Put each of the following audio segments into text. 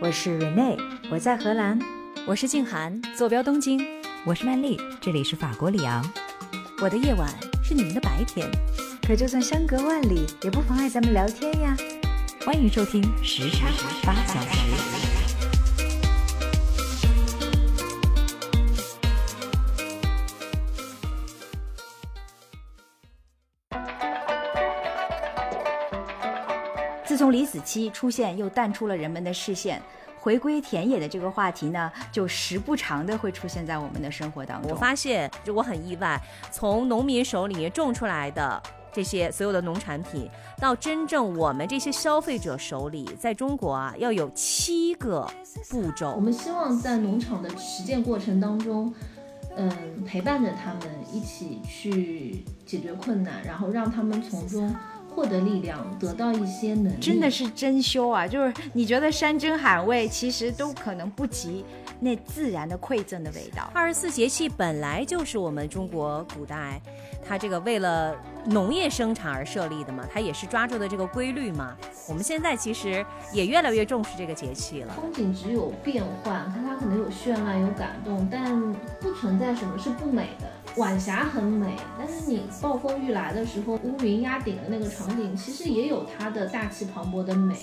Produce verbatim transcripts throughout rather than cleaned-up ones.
我是 Renee， 我在荷兰。我是静涵，坐标东京。我是曼丽，这里是法国里昂。我的夜晚是你们的白天，可就算相隔万里，也不妨碍咱们聊天呀。欢迎收听时差八小时。自从李子柒出现又淡出了人们的视线，回归田野的这个话题呢，就时不常的会出现在我们的生活当中。我发现就我很意外，从农民手里种出来的这些所有的农产品到真正我们这些消费者手里，在中国啊要有七个步骤。我们希望在农场的实践过程当中，嗯，陪伴着他们一起去解决困难，然后让他们从中获得力量，得到一些能力。真的是真修啊，就是你觉得山珍海味其实都可能不及那自然的馈赠的味道。二十四节气本来就是我们中国古代它这个为了农业生产而设立的嘛，它也是抓住的这个规律嘛。我们现在其实也越来越重视这个节气了。风景只有变幻，看它可能有绚烂有感动，但不存在什么是不美的。晚霞很美，但是你暴风雨来的时候，乌云压顶的那个场景，其实也有它的大气磅礴的美。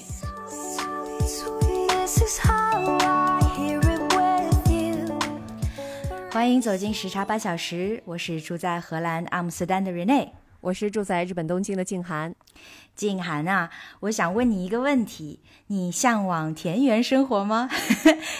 欢迎走进时差八小时，我是住在荷兰阿姆斯丹的 Renee， 我是住在日本东京的静涵。静涵啊，我想问你一个问题，你向往田园生活吗？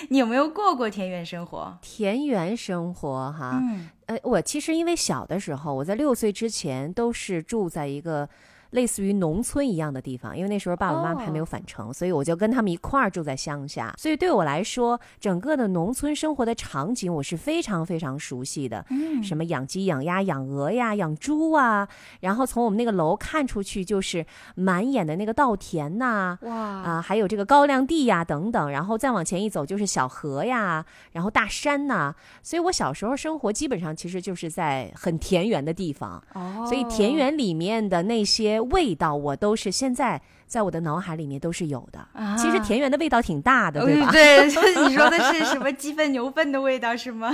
你有没有过过田园生活？田园生活哈、嗯呃，我其实因为小的时候，我在六岁之前都是住在一个类似于农村一样的地方，因为那时候爸爸妈妈还没有返程、oh. 所以我就跟他们一块儿住在乡下，所以对我来说整个的农村生活的场景我是非常非常熟悉的、mm. 什么养鸡养鸭养鹅呀养猪啊，然后从我们那个楼看出去就是满眼的那个稻田呐、啊，哇、wow. 啊、呃，还有这个高粱地呀等等，然后再往前一走就是小河呀，然后大山呐、啊，所以我小时候生活基本上其实就是在很田园的地方、oh. 所以田园里面的那些味道我都是现在在我的脑海里面都是有的、啊、其实田园的味道挺大的，对吧、嗯、对，你说的是什么鸡粪牛粪的味道是吗？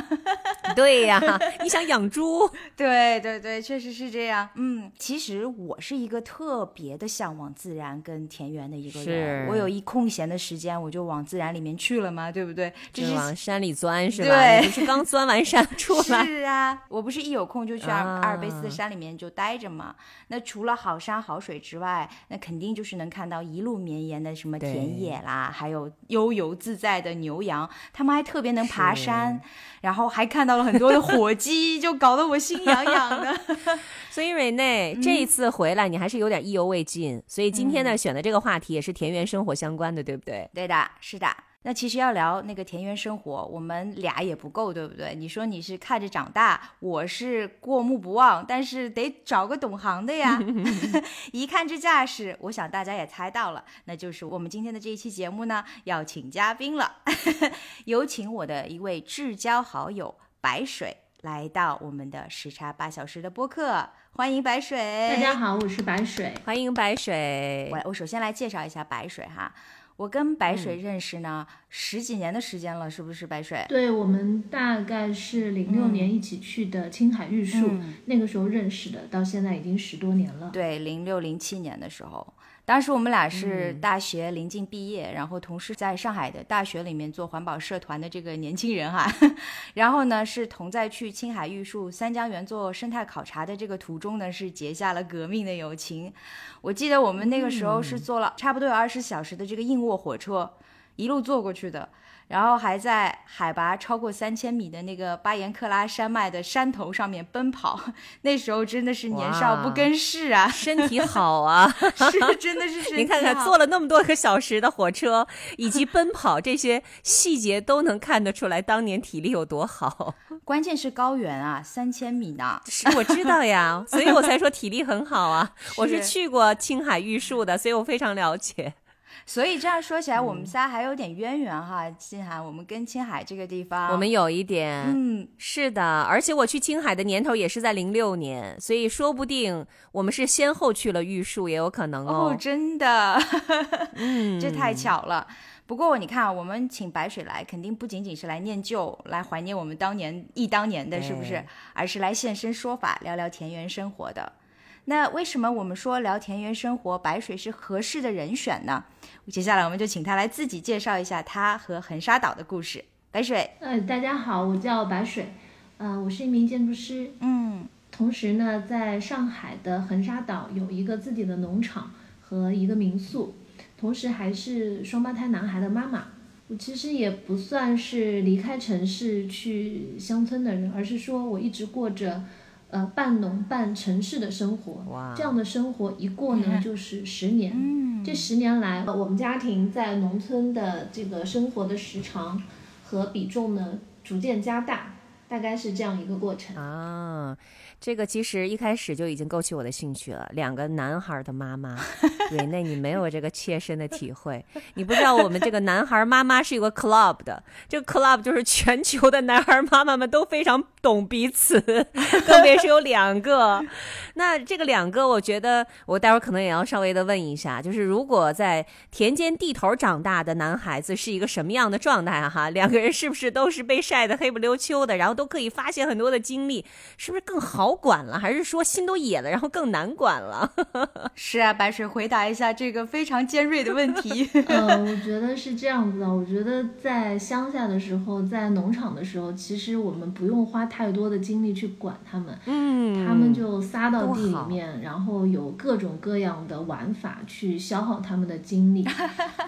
对呀、啊、你想养猪。对对对，确实是这样。嗯，其实我是一个特别的向往自然跟田园的一个人，我有一空闲的时间我就往自然里面去了嘛，对不对？就是往山里钻是吧？对，你不是刚钻完山出来？是啊，我不是一有空就去阿、啊、阿尔卑斯的山里面就待着嘛，那除了好山好水之外，那肯定就是能看到一路绵延的什么田野啦，还有悠游自在的牛羊，他们还特别能爬山，然后还看到了很多的火鸡就搞得我心痒痒的。所以 Renee 这一次回来你还是有点意犹未尽、嗯、所以今天呢、嗯、选的这个话题也是田园生活相关的，对不对？对的，是的。那其实要聊那个田园生活，我们俩也不够，对不对？你说你是看着长大，我是过目不忘，但是得找个懂行的呀。一看这架势，我想大家也猜到了，那就是我们今天的这一期节目呢，要请嘉宾了。有请我的一位至交好友白水来到我们的时差八小时的播客。欢迎白水。大家好，我是白水。欢迎白水。我我首先来介绍一下白水哈。我跟白水认识呢、嗯、十几年的时间了，是不是白水？对，我们大概是零六年一起去的青海玉树、嗯、那个时候认识的，到现在已经十多年了。对，零六零七年的时候，当时我们俩是大学临近毕业、嗯、然后同时在上海的大学里面做环保社团的这个年轻人哈，然后呢是同在去青海玉树三江源做生态考察的这个途中呢，是结下了革命的友情。我记得我们那个时候是坐了差不多有二十小时的这个硬卧火车一路坐过去的，然后还在海拔超过三千米的那个巴颜克拉山脉的山头上面奔跑，那时候真的是年少不更事啊，身体好啊，是真的是身体好。你看看坐了那么多个小时的火车以及奔跑，这些细节都能看得出来当年体力有多好。关键是高原啊，三千米呢。是，我知道呀，所以我才说体力很好啊。我是去过青海玉树的，所以我非常了解。所以这样说起来，我们仨还有点渊源哈，静涵，我们跟青海这个地方，我们有一点，嗯，是的。而且我去青海的年头也是在零六年，所以说不定我们是先后去了玉树，也有可能哦。哦，真的，嗯，这太巧了。不过你看，我们请白水来，肯定不仅仅是来念旧，来怀念我们当年忆当年的，是不是？而是来现身说法，聊聊田园生活的。那为什么我们说聊田园生活，白水是合适的人选呢？接下来我们就请他来自己介绍一下他和横沙岛的故事。白水，嗯、呃，大家好，我叫白水，呃，我是一名建筑师，嗯，同时呢，在上海的横沙岛有一个自己的农场和一个民宿，同时还是双胞胎男孩的妈妈。我其实也不算是离开城市去乡村的人，而是说我一直过着呃，半农半城市的生活。wow. 这样的生活一过呢就是十年、嗯、这十年来我们家庭在农村的这个生活的时长和比重呢逐渐加大，大概是这样一个过程啊。这个其实一开始就已经勾起我的兴趣了。两个男孩的妈妈，Renee，你没有这个切身的体会，你不知道我们这个男孩妈妈是一个 club 的，这个 club 就是全球的男孩妈妈们都非常懂彼此，特别是有两个。那这个两个，我觉得我待会儿可能也要稍微的问一下，就是如果在田间地头长大的男孩子是一个什么样的状态啊？哈，两个人是不是都是被晒得黑不溜秋的，然后都可以发现很多的经历，是不是更好？好管了，还是说心都野了，然后更难管了？是啊，白水回答一下这个非常尖锐的问题。呃，我觉得是这样子的。我觉得在乡下的时候，在农场的时候，其实我们不用花太多的精力去管他们，嗯，他们就撒到地里面，然后有各种各样的玩法去消耗他们的精力。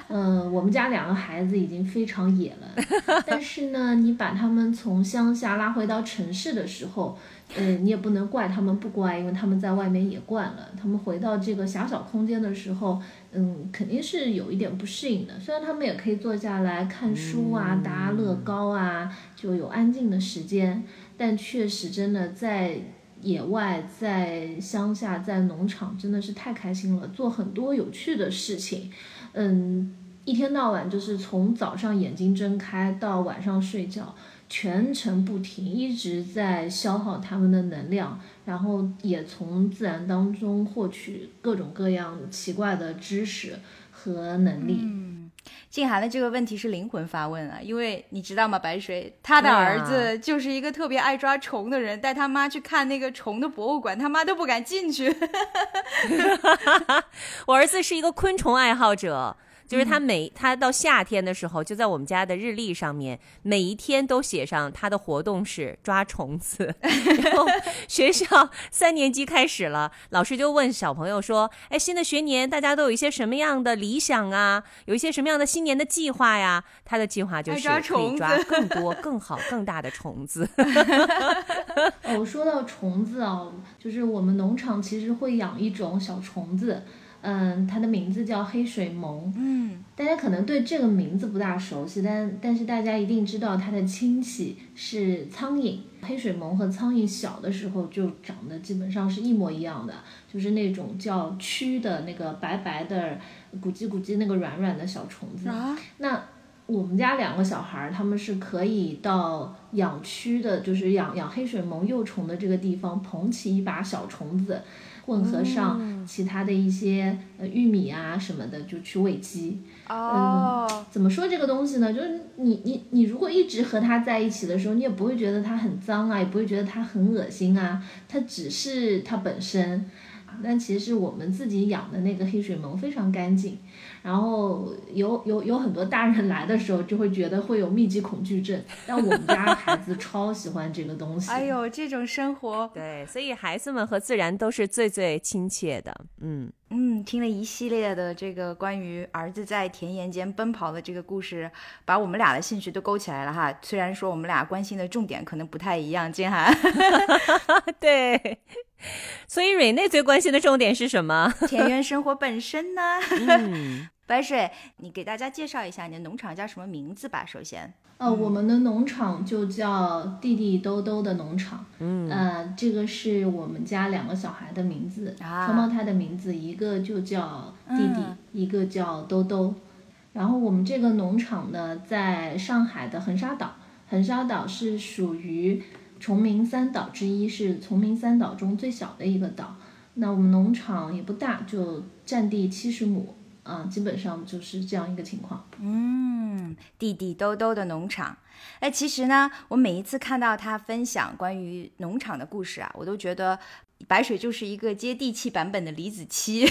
嗯、呃，我们家两个孩子已经非常野了，但是呢，你把他们从乡下拉回到城市的时候。呃，你也不能怪他们不乖，因为他们在外面也惯了。他们回到这个狭小空间的时候，嗯，肯定是有一点不适应的。虽然他们也可以坐下来看书啊、搭乐高啊，就有安静的时间，但确实真的在野外、在乡下、在农场，真的是太开心了，做很多有趣的事情，嗯，一天到晚就是从早上眼睛睁开到晚上睡觉。全程不停，一直在消耗他们的能量，然后也从自然当中获取各种各样奇怪的知识和能力。嗯，静涵的这个问题是灵魂发问啊，因为你知道吗，白水他的儿子就是一个特别爱抓虫的人，带他妈去看那个虫的博物馆，他妈都不敢进去。我儿子是一个昆虫爱好者。就是他每他到夏天的时候，就在我们家的日历上面，每一天都写上他的活动是抓虫子。然后学校三年级开始了，老师就问小朋友说：“哎，新的学年大家都有一些什么样的理想啊？有一些什么样的新年的计划呀？”他的计划就是可以抓更多、更好、更大的虫子。哦，说到虫子哦，就是我们农场其实会养一种小虫子。嗯，它的名字叫黑水虻。嗯，大家可能对这个名字不大熟悉，但但是大家一定知道它的亲戚是苍蝇。黑水虻和苍蝇小的时候就长得基本上是一模一样的，就是那种叫蛆的那个白白的、咕叽咕叽那个软软的小虫子。啊、那我们家两个小孩他们是可以到养蛆的，就是养养黑水虻幼虫的这个地方捧起一把小虫子。混合上其他的一些呃玉米啊什么的，就去喂鸡。哦、嗯，怎么说这个东西呢？就是你你你如果一直和它在一起的时候，你也不会觉得它很脏啊，也不会觉得它很恶心啊，它只是它本身。但其实我们自己养的那个黑水虻非常干净，然后有有有很多大人来的时候就会觉得会有密集恐惧症，但我们家孩子超喜欢这个东西。哎呦，这种生活，对，所以孩子们和自然都是最最亲切的。嗯嗯，听了一系列的这个关于儿子在田园间奔跑的这个故事，把我们俩的兴趣都勾起来了哈。虽然说我们俩关心的重点可能不太一样，金涵。对。所以瑞内最关心的重点是什么？田园生活本身呢？嗯，白水，你给大家介绍一下你的农场叫什么名字吧。首先，呃，我们的农场就叫地地兜兜的农场。嗯，呃，这个是我们家两个小孩的名字，啊、双胞胎的名字，一个就叫弟弟，嗯、一个叫兜兜。然后我们这个农场呢，在上海的横沙岛，横沙岛是属于。崇明三岛之一，是崇明三岛中最小的一个岛。那我们农场也不大，就占地七十亩，啊，基本上就是这样一个情况。嗯，地地兜兜的农场。哎，其实呢，我每一次看到他分享关于农场的故事啊，我都觉得白水就是一个接地气版本的李子柒。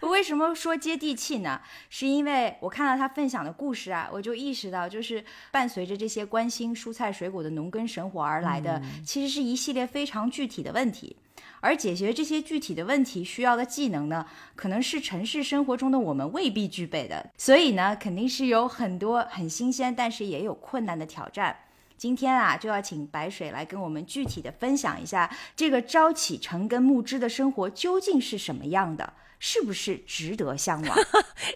为什么说接地气呢？是因为我看到他分享的故事啊，我就意识到，就是伴随着这些关心蔬菜水果的农耕生活而来的，嗯，其实是一系列非常具体的问题。而解决这些具体的问题需要的技能呢，可能是城市生活中的我们未必具备的，所以呢，肯定是有很多很新鲜，但是也有困难的挑战。今天啊，就要请白水来跟我们具体的分享一下，这个朝起晨耕暮织的生活究竟是什么样的，是不是值得向往？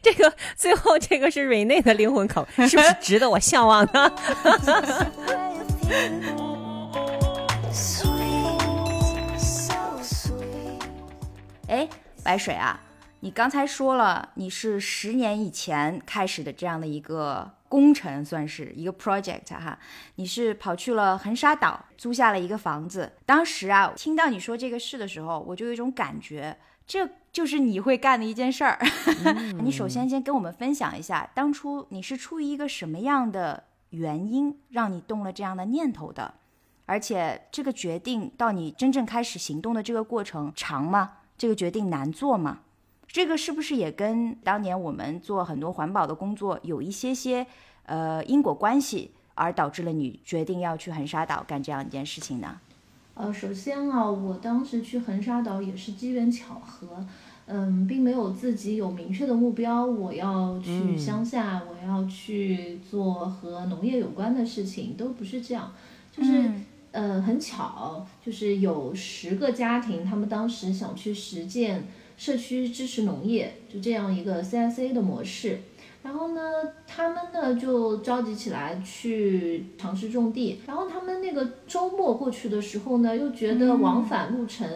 这个最后这个是 Renee 的灵魂口，是不是值得我向往呢？哎，白水啊，你刚才说了，你是十年以前开始的这样的一个工程，算是一个 project 哈。你是跑去了横沙岛，租下了一个房子。当时啊，听到你说这个事的时候，我就有一种感觉，这就是你会干的一件事儿。你首先先跟我们分享一下，当初你是出于一个什么样的原因，让你动了这样的念头的？而且这个决定到你真正开始行动的这个过程长吗？这个决定难做吗？这个是不是也跟当年我们做很多环保的工作有一些些呃因果关系，而导致了你决定要去横沙岛干这样一件事情呢？呃，首先啊，我当时去横沙岛也是机缘巧合，嗯，并没有自己有明确的目标，我要去乡下，嗯，我要去做和农业有关的事情，都不是这样，就是。嗯呃，很巧，就是有十个家庭，他们当时想去实践社区支持农业，就这样一个 C I C 的模式。然后呢，他们呢就召集起来去尝试种地。然后他们那个周末过去的时候呢，又觉得往返路程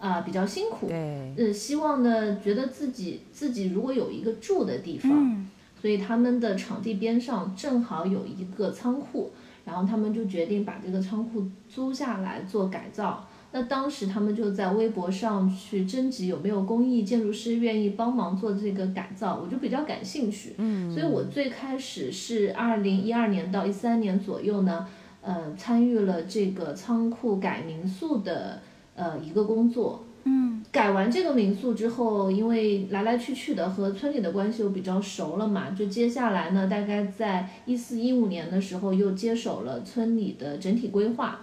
啊，嗯呃、比较辛苦，呃，希望呢觉得自己自己如果有一个住的地方，嗯，所以他们的场地边上正好有一个仓库。然后他们就决定把这个仓库租下来做改造。那当时他们就在微博上去征集有没有公益建筑师愿意帮忙做这个改造，我就比较感兴趣，嗯，所以我最开始是二零一二年到一三年左右呢，呃，参与了这个仓库改民宿的呃一个工作。嗯，改完这个民宿之后，因为来来去去的和村里的关系又比较熟了嘛，就接下来呢，大概在一四一五年的时候又接手了村里的整体规划。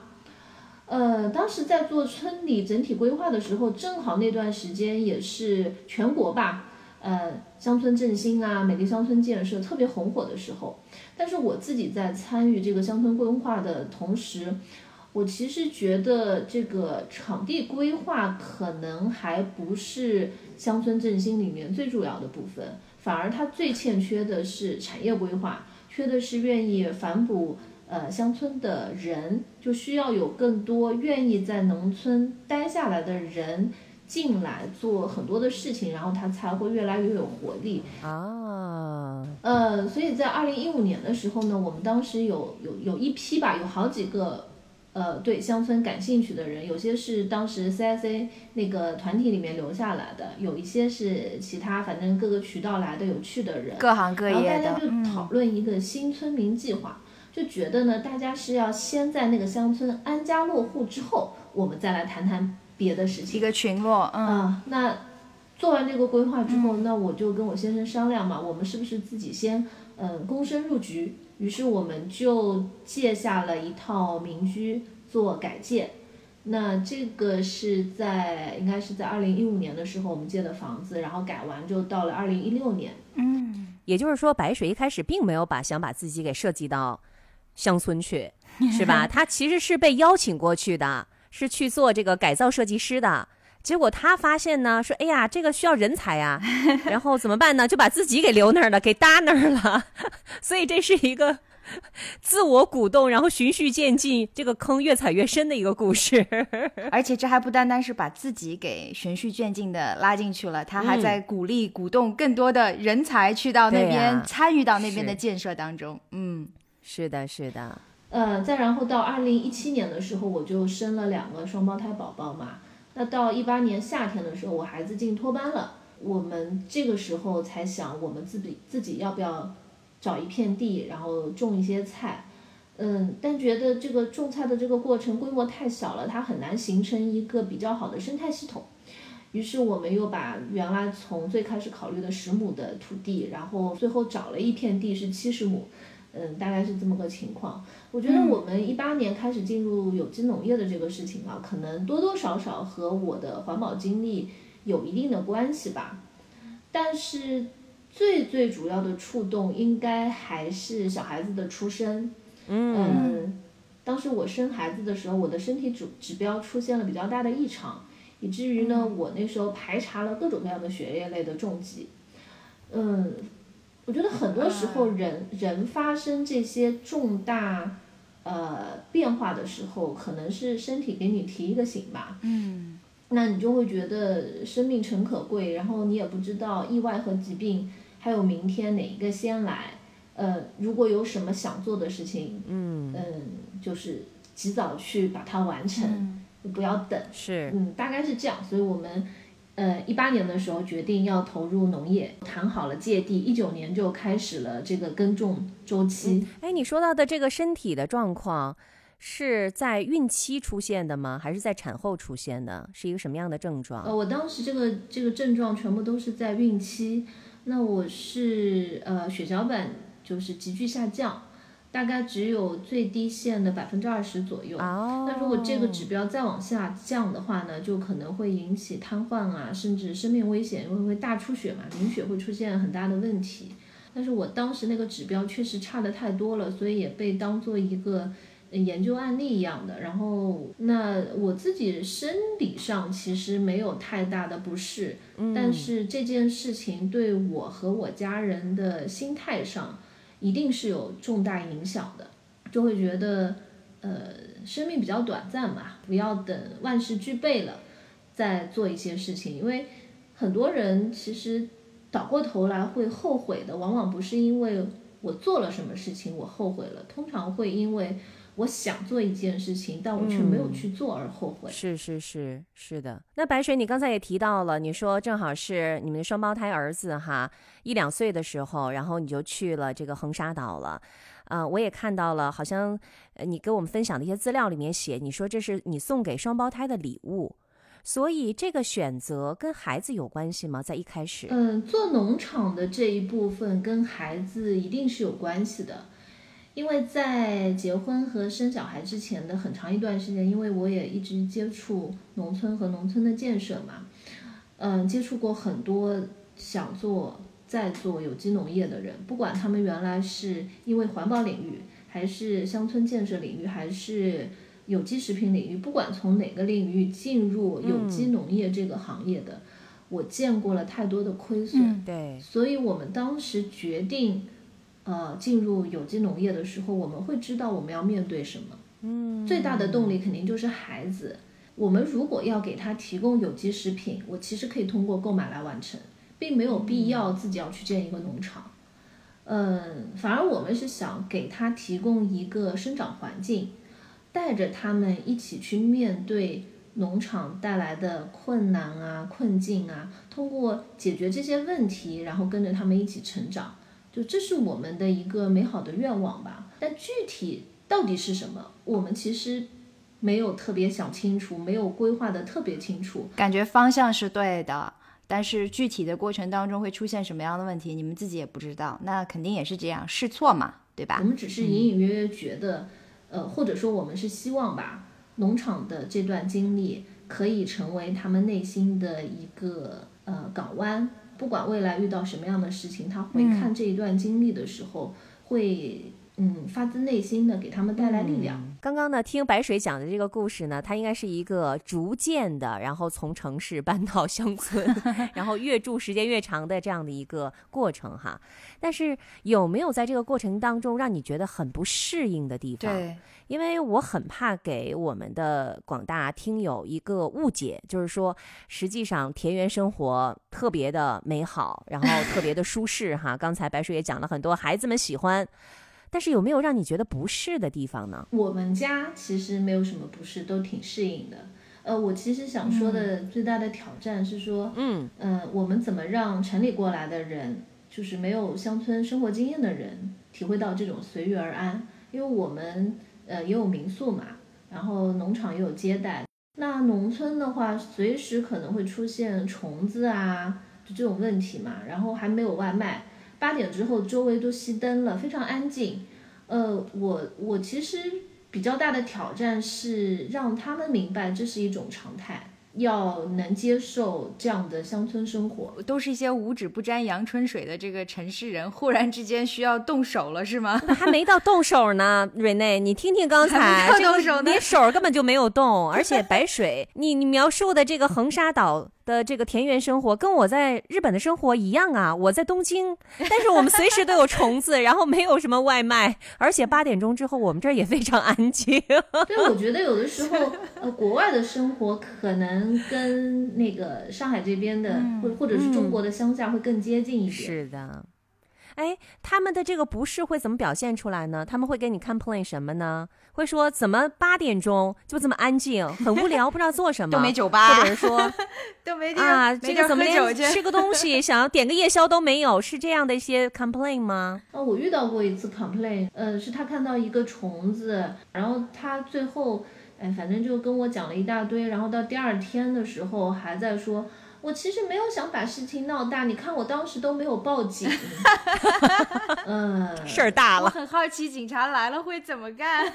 呃，当时在做村里整体规划的时候，正好那段时间也是全国吧，呃，乡村振兴啊，美丽乡村建设特别红火的时候。但是我自己在参与这个乡村规划的同时，我其实觉得这个场地规划可能还不是乡村振兴里面最主要的部分，反而它最欠缺的是产业规划，缺的是愿意反哺呃乡村的人，就需要有更多愿意在农村待下来的人进来做很多的事情，然后它才会越来越有活力啊。呃，所以在二零一五年的时候呢，我们当时有有有一批吧，有好几个。呃，对乡村感兴趣的人，有些是当时 C I C 那个团体里面留下来的，有一些是其他，反正各个渠道来的有趣的人，各行各业的。然后大家就讨论一个新村民计划，嗯，就觉得呢，大家是要先在那个乡村安家落户之后，我们再来谈谈别的事情。一个群落，嗯，呃、那做完这个规划之后，嗯，那我就跟我先生商量嘛，我们是不是自己先，呃，躬身入局？于是我们就借下了一套民居做改建，那这个是在应该是在二零一五年的时候我们借的房子，然后改完就到了二零一六年。嗯，也就是说，白水一开始并没有把想把自己给设计到乡村去，是吧？他其实是被邀请过去的，是去做这个改造设计师的。结果他发现呢，说哎呀，这个需要人才啊，然后怎么办呢？就把自己给留那儿了，给搭那儿了。所以这是一个自我鼓动，然后循序渐进，这个坑越踩越深的一个故事。而且这还不单单是把自己给循序渐进的拉进去了，他还在鼓励，嗯，鼓动更多的人才去到那边，啊，参与到那边的建设当中。嗯，是的，是的。呃，再然后到二零一七年的时候，我就生了两个双胞胎宝宝嘛。那到一八年夏天的时候，我孩子进托班了，我们这个时候才想我们自己自己要不要找一片地，然后种一些菜，嗯，但觉得这个种菜的这个过程规模太小了，它很难形成一个比较好的生态系统。于是我们又把原来从最开始考虑的十亩的土地，然后最后找了一片地是七十亩，嗯，大概是这么个情况。我觉得我们一八年开始进入有机农业的这个事情啊，可能多多少少和我的环保经历有一定的关系吧，但是最最主要的触动应该还是小孩子的出生。嗯，当时我生孩子的时候，我的身体指指标出现了比较大的异常，以至于呢，我那时候排查了各种各样的血液类的重疾。嗯，我觉得很多时候人人发生这些重大呃变化的时候，可能是身体给你提一个醒吧。嗯，那你就会觉得生命诚可贵，然后你也不知道意外和疾病还有明天哪一个先来。呃，如果有什么想做的事情，嗯嗯，就是及早去把它完成。嗯，不要等，是，嗯，大概是这样。所以我们呃一八年的时候决定要投入农业，谈好了芥蒂，一九年就开始了这个耕种周期。嗯，哎，你说到的这个身体的状况是在孕期出现的吗？还是在产后出现的？是一个什么样的症状？呃，我当时这个这个症状全部都是在孕期。那我是呃血小板就是急剧下降，大概只有最低线的百分之二十左右。Oh. 那如果这个指标再往下降的话呢，就可能会引起瘫痪啊，甚至生命危险，因为会大出血嘛，凝血会出现很大的问题。但是我当时那个指标确实差的太多了，所以也被当做一个研究案例一样的。然后那我自己生理上其实没有太大的不适，嗯，但是这件事情对我和我家人的心态上一定是有重大影响的，就会觉得呃，生命比较短暂嘛，不要等万事俱备了再做一些事情。因为很多人其实倒过头来会后悔的，往往不是因为我做了什么事情我后悔了，通常会因为我想做一件事情但我却没有去做而后悔。嗯，是是是是的。那白水，你刚才也提到了，你说正好是你们双胞胎儿子哈一两岁的时候，然后你就去了这个横沙岛了。啊，呃，我也看到了，好像你给我们分享的一些资料里面写，你说这是你送给双胞胎的礼物。所以这个选择跟孩子有关系吗？在一开始，嗯，做农场的这一部分跟孩子一定是有关系的，因为在结婚和生小孩之前的很长一段时间，因为我也一直接触农村和农村的建设嘛，嗯，接触过很多想做在做有机农业的人，不管他们原来是因为环保领域，还是乡村建设领域，还是有机食品领域，不管从哪个领域进入有机农业这个行业的，嗯，我见过了太多的亏损。嗯，对，所以我们当时决定呃，进入有机农业的时候，我们会知道我们要面对什么。嗯，最大的动力肯定就是孩子，我们如果要给他提供有机食品，我其实可以通过购买来完成，并没有必要自己要去建一个农场。嗯，呃，反而我们是想给他提供一个生长环境，带着他们一起去面对农场带来的困难啊、困境啊，通过解决这些问题，然后跟着他们一起成长，就这是我们的一个美好的愿望吧。但具体到底是什么，我们其实没有特别想清楚，没有规划的特别清楚，感觉方向是对的，但是具体的过程当中会出现什么样的问题，你们自己也不知道，那肯定也是这样试错嘛，对吧？我们只是隐隐约约觉得，嗯呃，或者说我们是希望吧，农场的这段经历可以成为他们内心的一个呃港湾，不管未来遇到什么样的事情，他回看这一段经历的时候，嗯，会嗯发自内心的给他们带来力量。嗯，刚刚呢听白水讲的这个故事呢，它应该是一个逐渐的，然后从城市搬到乡村，然后越住时间越长的这样的一个过程哈。但是有没有在这个过程当中让你觉得很不适应的地方？对，因为我很怕给我们的广大听友一个误解，就是说实际上田园生活特别的美好，然后特别的舒适哈。刚才白水也讲了很多孩子们喜欢，但是有没有让你觉得不适的地方呢？我们家其实没有什么不适，都挺适应的。呃，我其实想说的最大的挑战是说，嗯，呃，我们怎么让城里过来的人，就是没有乡村生活经验的人，体会到这种随遇而安。因为我们呃也有民宿嘛，然后农场也有接待。那农村的话，随时可能会出现虫子啊，就这种问题嘛。然后还没有外卖，八点之后周围都熄灯了，非常安静。呃，我我其实。比较大的挑战是让他们明白这是一种常态，要能接受这样的乡村生活。都是一些五指不沾阳春水的这个城市人，忽然之间需要动手了是吗？还没到动手呢，瑞内，你听听刚才这个，你手根本就没有动，而且白水，你你描述的这个横沙岛的这个田园生活跟我在日本的生活一样啊，我在东京，但是我们随时都有虫子然后没有什么外卖，而且八点钟之后我们这儿也非常安静。对，我觉得有的时候呃，国外的生活可能跟那个上海这边的、嗯、或者是中国的乡下会更接近一点。是的。哎，他们的这个不适会怎么表现出来呢？他们会给你 complain 什么呢？会说怎么八点钟就这么安静，很无聊，不知道做什么，都没酒吧，或者是说都没地啊，这个怎么连吃个东西想要点个夜宵都没有，是这样的一些 complain 吗？啊、呃，我遇到过一次 complain， 呃，是他看到一个虫子，然后他最后，哎，反正就跟我讲了一大堆，然后到第二天的时候还在说。我其实没有想把事情闹大，你看我当时都没有报警。嗯，事儿大了。我很好奇警察来了会怎么干。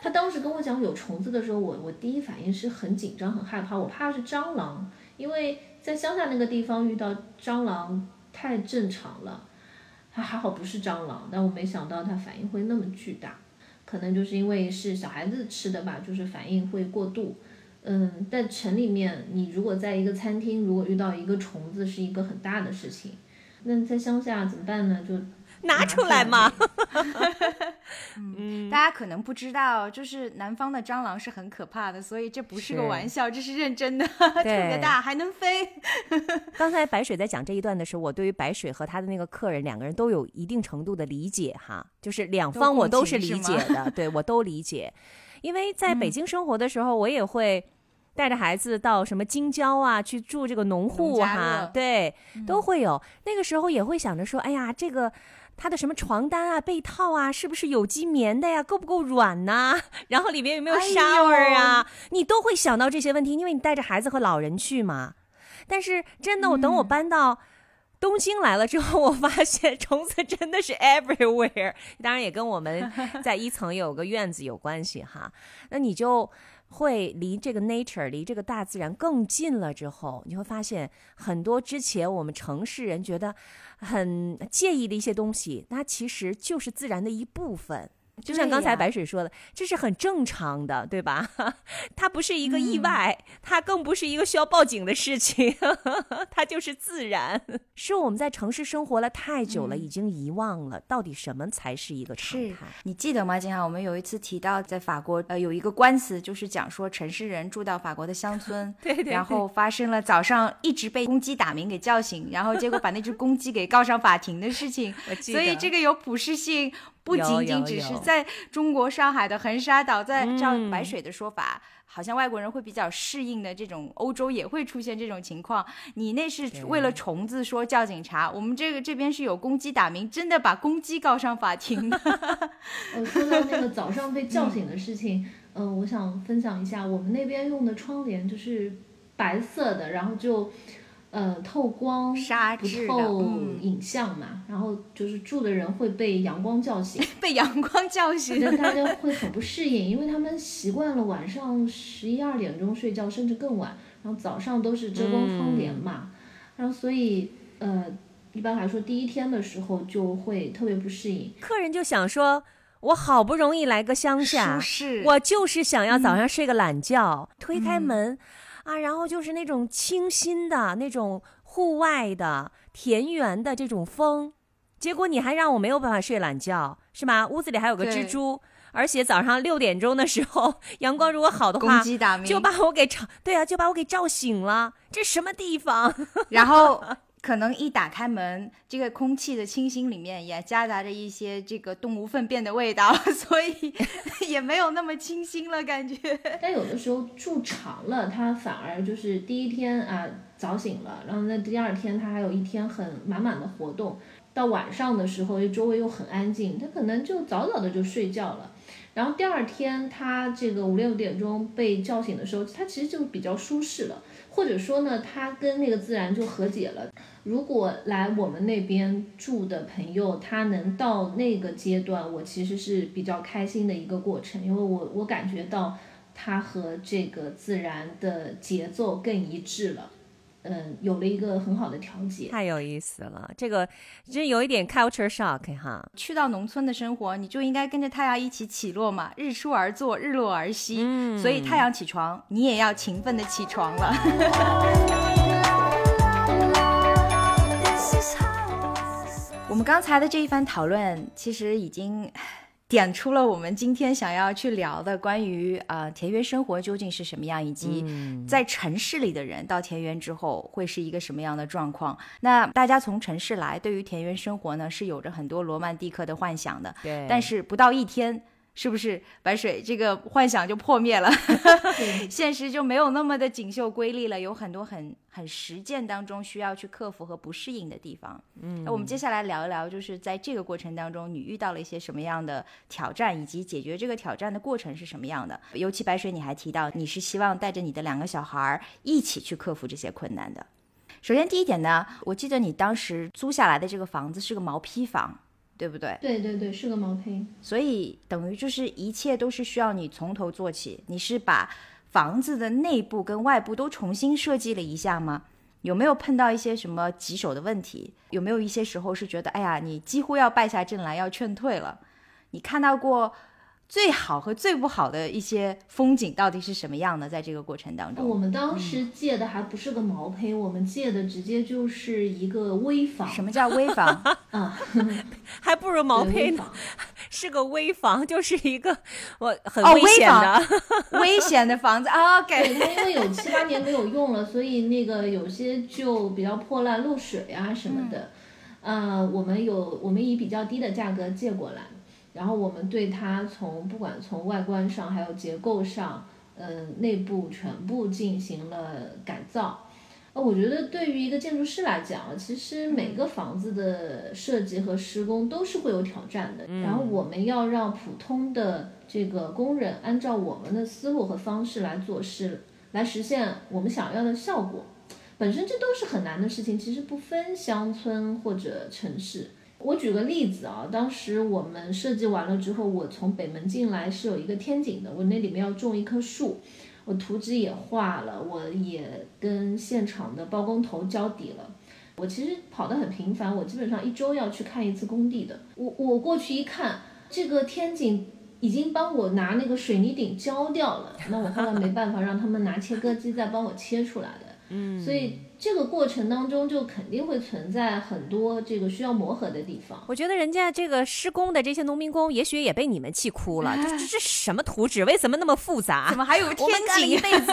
他当时跟我讲有虫子的时候，我我第一反应是很紧张很害怕，我怕是蟑螂，因为在乡下那个地方遇到蟑螂太正常了。他还好不是蟑螂，但我没想到他反应会那么巨大，可能就是因为是小孩子吃的吧，就是反应会过度。嗯，在城里面，你如果在一个餐厅，如果遇到一个虫子，是一个很大的事情。那在乡下怎么办呢？就拿出来嘛。嗯，大家可能不知道，就是南方的蟑螂是很可怕的，所以这不是个玩笑，是这是认真的，特别大，还能飞。刚才白水在讲这一段的时候，我对于白水和他的那个客人两个人都有一定程度的理解哈，就是两方我都是理解的，对我都理解。因为在北京生活的时候，我也会带着孩子到什么京郊啊，去住这个农户哈、啊，对，都会有。那个时候也会想着说，哎呀，这个他的什么床单啊、被套啊，是不是有机棉的呀？够不够软呐、啊？然后里面有没有沙味啊？你都会想到这些问题，因为你带着孩子和老人去嘛。但是真的，我等我搬到东京来了之后，我发现虫子真的是 everywhere， 当然也跟我们在一层有个院子有关系哈。那你就会离这个 nature， 离这个大自然更近了之后，你会发现很多之前我们城市人觉得很介意的一些东西，那其实就是自然的一部分。就像刚才白水说的，这是很正常的，对吧？它不是一个意外、嗯、它更不是一个需要报警的事情，它就是自然。是我们在城市生活了太久了、嗯、已经遗忘了到底什么才是一个常态。你记得吗？金浩，我们有一次提到在法国、呃、有一个官司，就是讲说城市人住到法国的乡村对对对，然后发生了早上一直被公鸡打鸣给叫醒，然后结果把那只公鸡给告上法庭的事情。我记得。所以这个有普适性，不仅仅只是在中国上海的横沙岛，在照白水的说法、嗯、好像外国人会比较适应的，这种欧洲也会出现这种情况。你那是为了虫子说叫警察，我们这个这边是有公鸡打鸣，真的把公鸡告上法庭的。我说到那个早上被叫醒的事情、嗯呃、我想分享一下，我们那边用的窗帘就是白色的，然后就呃，透光纱质不透影像嘛、嗯，然后就是住的人会被阳光叫醒，被阳光叫醒，大家会很不适应，因为他们习惯了晚上十一二点钟睡觉，甚至更晚，然后早上都是遮光窗帘嘛，嗯、然后所以呃，一般来说第一天的时候就会特别不适应，客人就想说。我好不容易来个乡下，我就是想要早上睡个懒觉、嗯、推开门、嗯、啊，然后就是那种清新的那种户外的田园的这种风，结果你还让我没有办法睡懒觉是吧？屋子里还有个蜘蛛，而且早上六点钟的时候阳光如果好的话，公鸡打鸣就把我给吵，对啊，就把我给照醒了，这什么地方？然后可能一打开门，这个空气的清新里面也夹杂着一些这个动物粪便的味道，所以也没有那么清新了感觉。但有的时候住长了，它反而就是第一天啊早醒了，然后那第二天它还有一天很满满的活动，到晚上的时候周围又很安静，它可能就早早的就睡觉了。然后第二天他这个五六点钟被叫醒的时候，他其实就比较舒适了，或者说呢他跟那个自然就和解了。如果来我们那边住的朋友他能到那个阶段，我其实是比较开心的一个过程，因为我我感觉到他和这个自然的节奏更一致了，嗯，有了一个很好的调节。太有意思了，这个真有一点 culture shock 哈。去到农村的生活，你就应该跟着太阳一起起落嘛，日出而作，日落而息、嗯、所以太阳起床你也要勤奋的起床了。我们刚才的这一番讨论其实已经点出了我们今天想要去聊的关于呃田园生活究竟是什么样，以及在城市里的人到田园之后会是一个什么样的状况。那大家从城市来，对于田园生活呢是有着很多罗曼蒂克的幻想的，对，但是不到一天是不是白水这个幻想就破灭了？现实就没有那么的锦绣瑰丽了，有很多很很实践当中需要去克服和不适应的地方。嗯，那我们接下来聊一聊，就是在这个过程当中你遇到了一些什么样的挑战，以及解决这个挑战的过程是什么样的。尤其白水你还提到你是希望带着你的两个小孩一起去克服这些困难的。首先第一点呢，我记得你当时租下来的这个房子是个毛坯房，对不对？对对对，是个毛坯，所以等于就是一切都是需要你从头做起。你是把房子的内部跟外部都重新设计了一下吗？有没有碰到一些什么棘手的问题？有没有一些时候是觉得哎呀你几乎要败下阵来要劝退了？你看到过最好和最不好的一些风景到底是什么样的？在这个过程当中，我们当时借的还不是个毛坯、嗯、我们借的直接就是一个危房。什么叫危房？啊，还不如毛坯呢，是个危房，就是一个我很危险的、哦、危险的房子。OK， 因为有七八年没有用了，所以那个有些就比较破烂漏水啊什么的、嗯、呃，我们有我们以比较低的价格借过来，然后我们对它从不管从外观上还有结构上，呃，内部全部进行了改造。呃，我觉得对于一个建筑师来讲，其实每个房子的设计和施工都是会有挑战的。然后我们要让普通的这个工人按照我们的思路和方式来做事，来实现我们想要的效果。本身这都是很难的事情，其实不分乡村或者城市。我举个例子啊，当时我们设计完了之后，我从北门进来是有一个天井的，我那里面要种一棵树，我图纸也画了，我也跟现场的包工头交底了。我其实跑得很频繁，我基本上一周要去看一次工地的。我我过去一看，这个天井已经帮我拿那个水泥顶浇掉了，那我后来没办法让他们拿切割机再帮我切出来的。嗯，所以这个过程当中就肯定会存在很多这个需要磨合的地方。我觉得人家这个施工的这些农民工也许也被你们气哭了、哎、这是什么图纸，为什么那么复杂，怎么还有天井，一辈子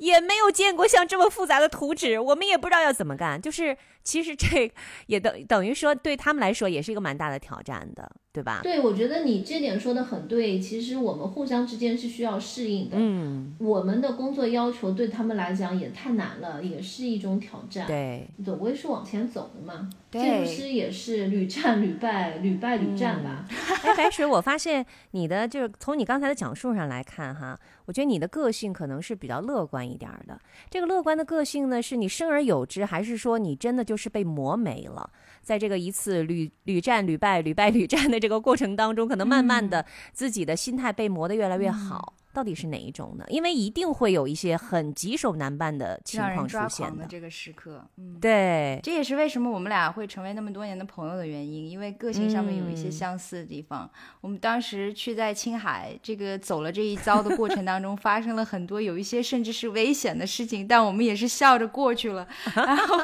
也没有见过像这么复杂的图纸，我们也不知道要怎么干。就是其实这也等等于说对他们来说也是一个蛮大的挑战的，对吧？对，我觉得你这点说的很对，其实我们互相之间是需要适应的。嗯，我们的工作要求对他们来讲也太难了，也是一种挑战。对，总归是往前走的嘛。建筑师也是屡战屡败，屡败屡战吧、嗯、哎，白水，我发现你的就是从你刚才的讲述上来看哈，我觉得你的个性可能是比较乐观一点的。这个乐观的个性呢，是你生而有之，还是说你真的就是被磨没了？在这个一次屡屡战屡败、屡败屡战的这个过程当中，可能慢慢的自己的心态被磨得越来越好。嗯，到底是哪一种呢？因为一定会有一些很棘手难办的情况出现的，让人抓狂的这个时刻、嗯、对，这也是为什么我们俩会成为那么多年的朋友的原因，因为个性上面有一些相似的地方、嗯、我们当时去在青海这个走了这一遭的过程当中发生了很多有一些甚至是危险的事情，但我们也是笑着过去了。然后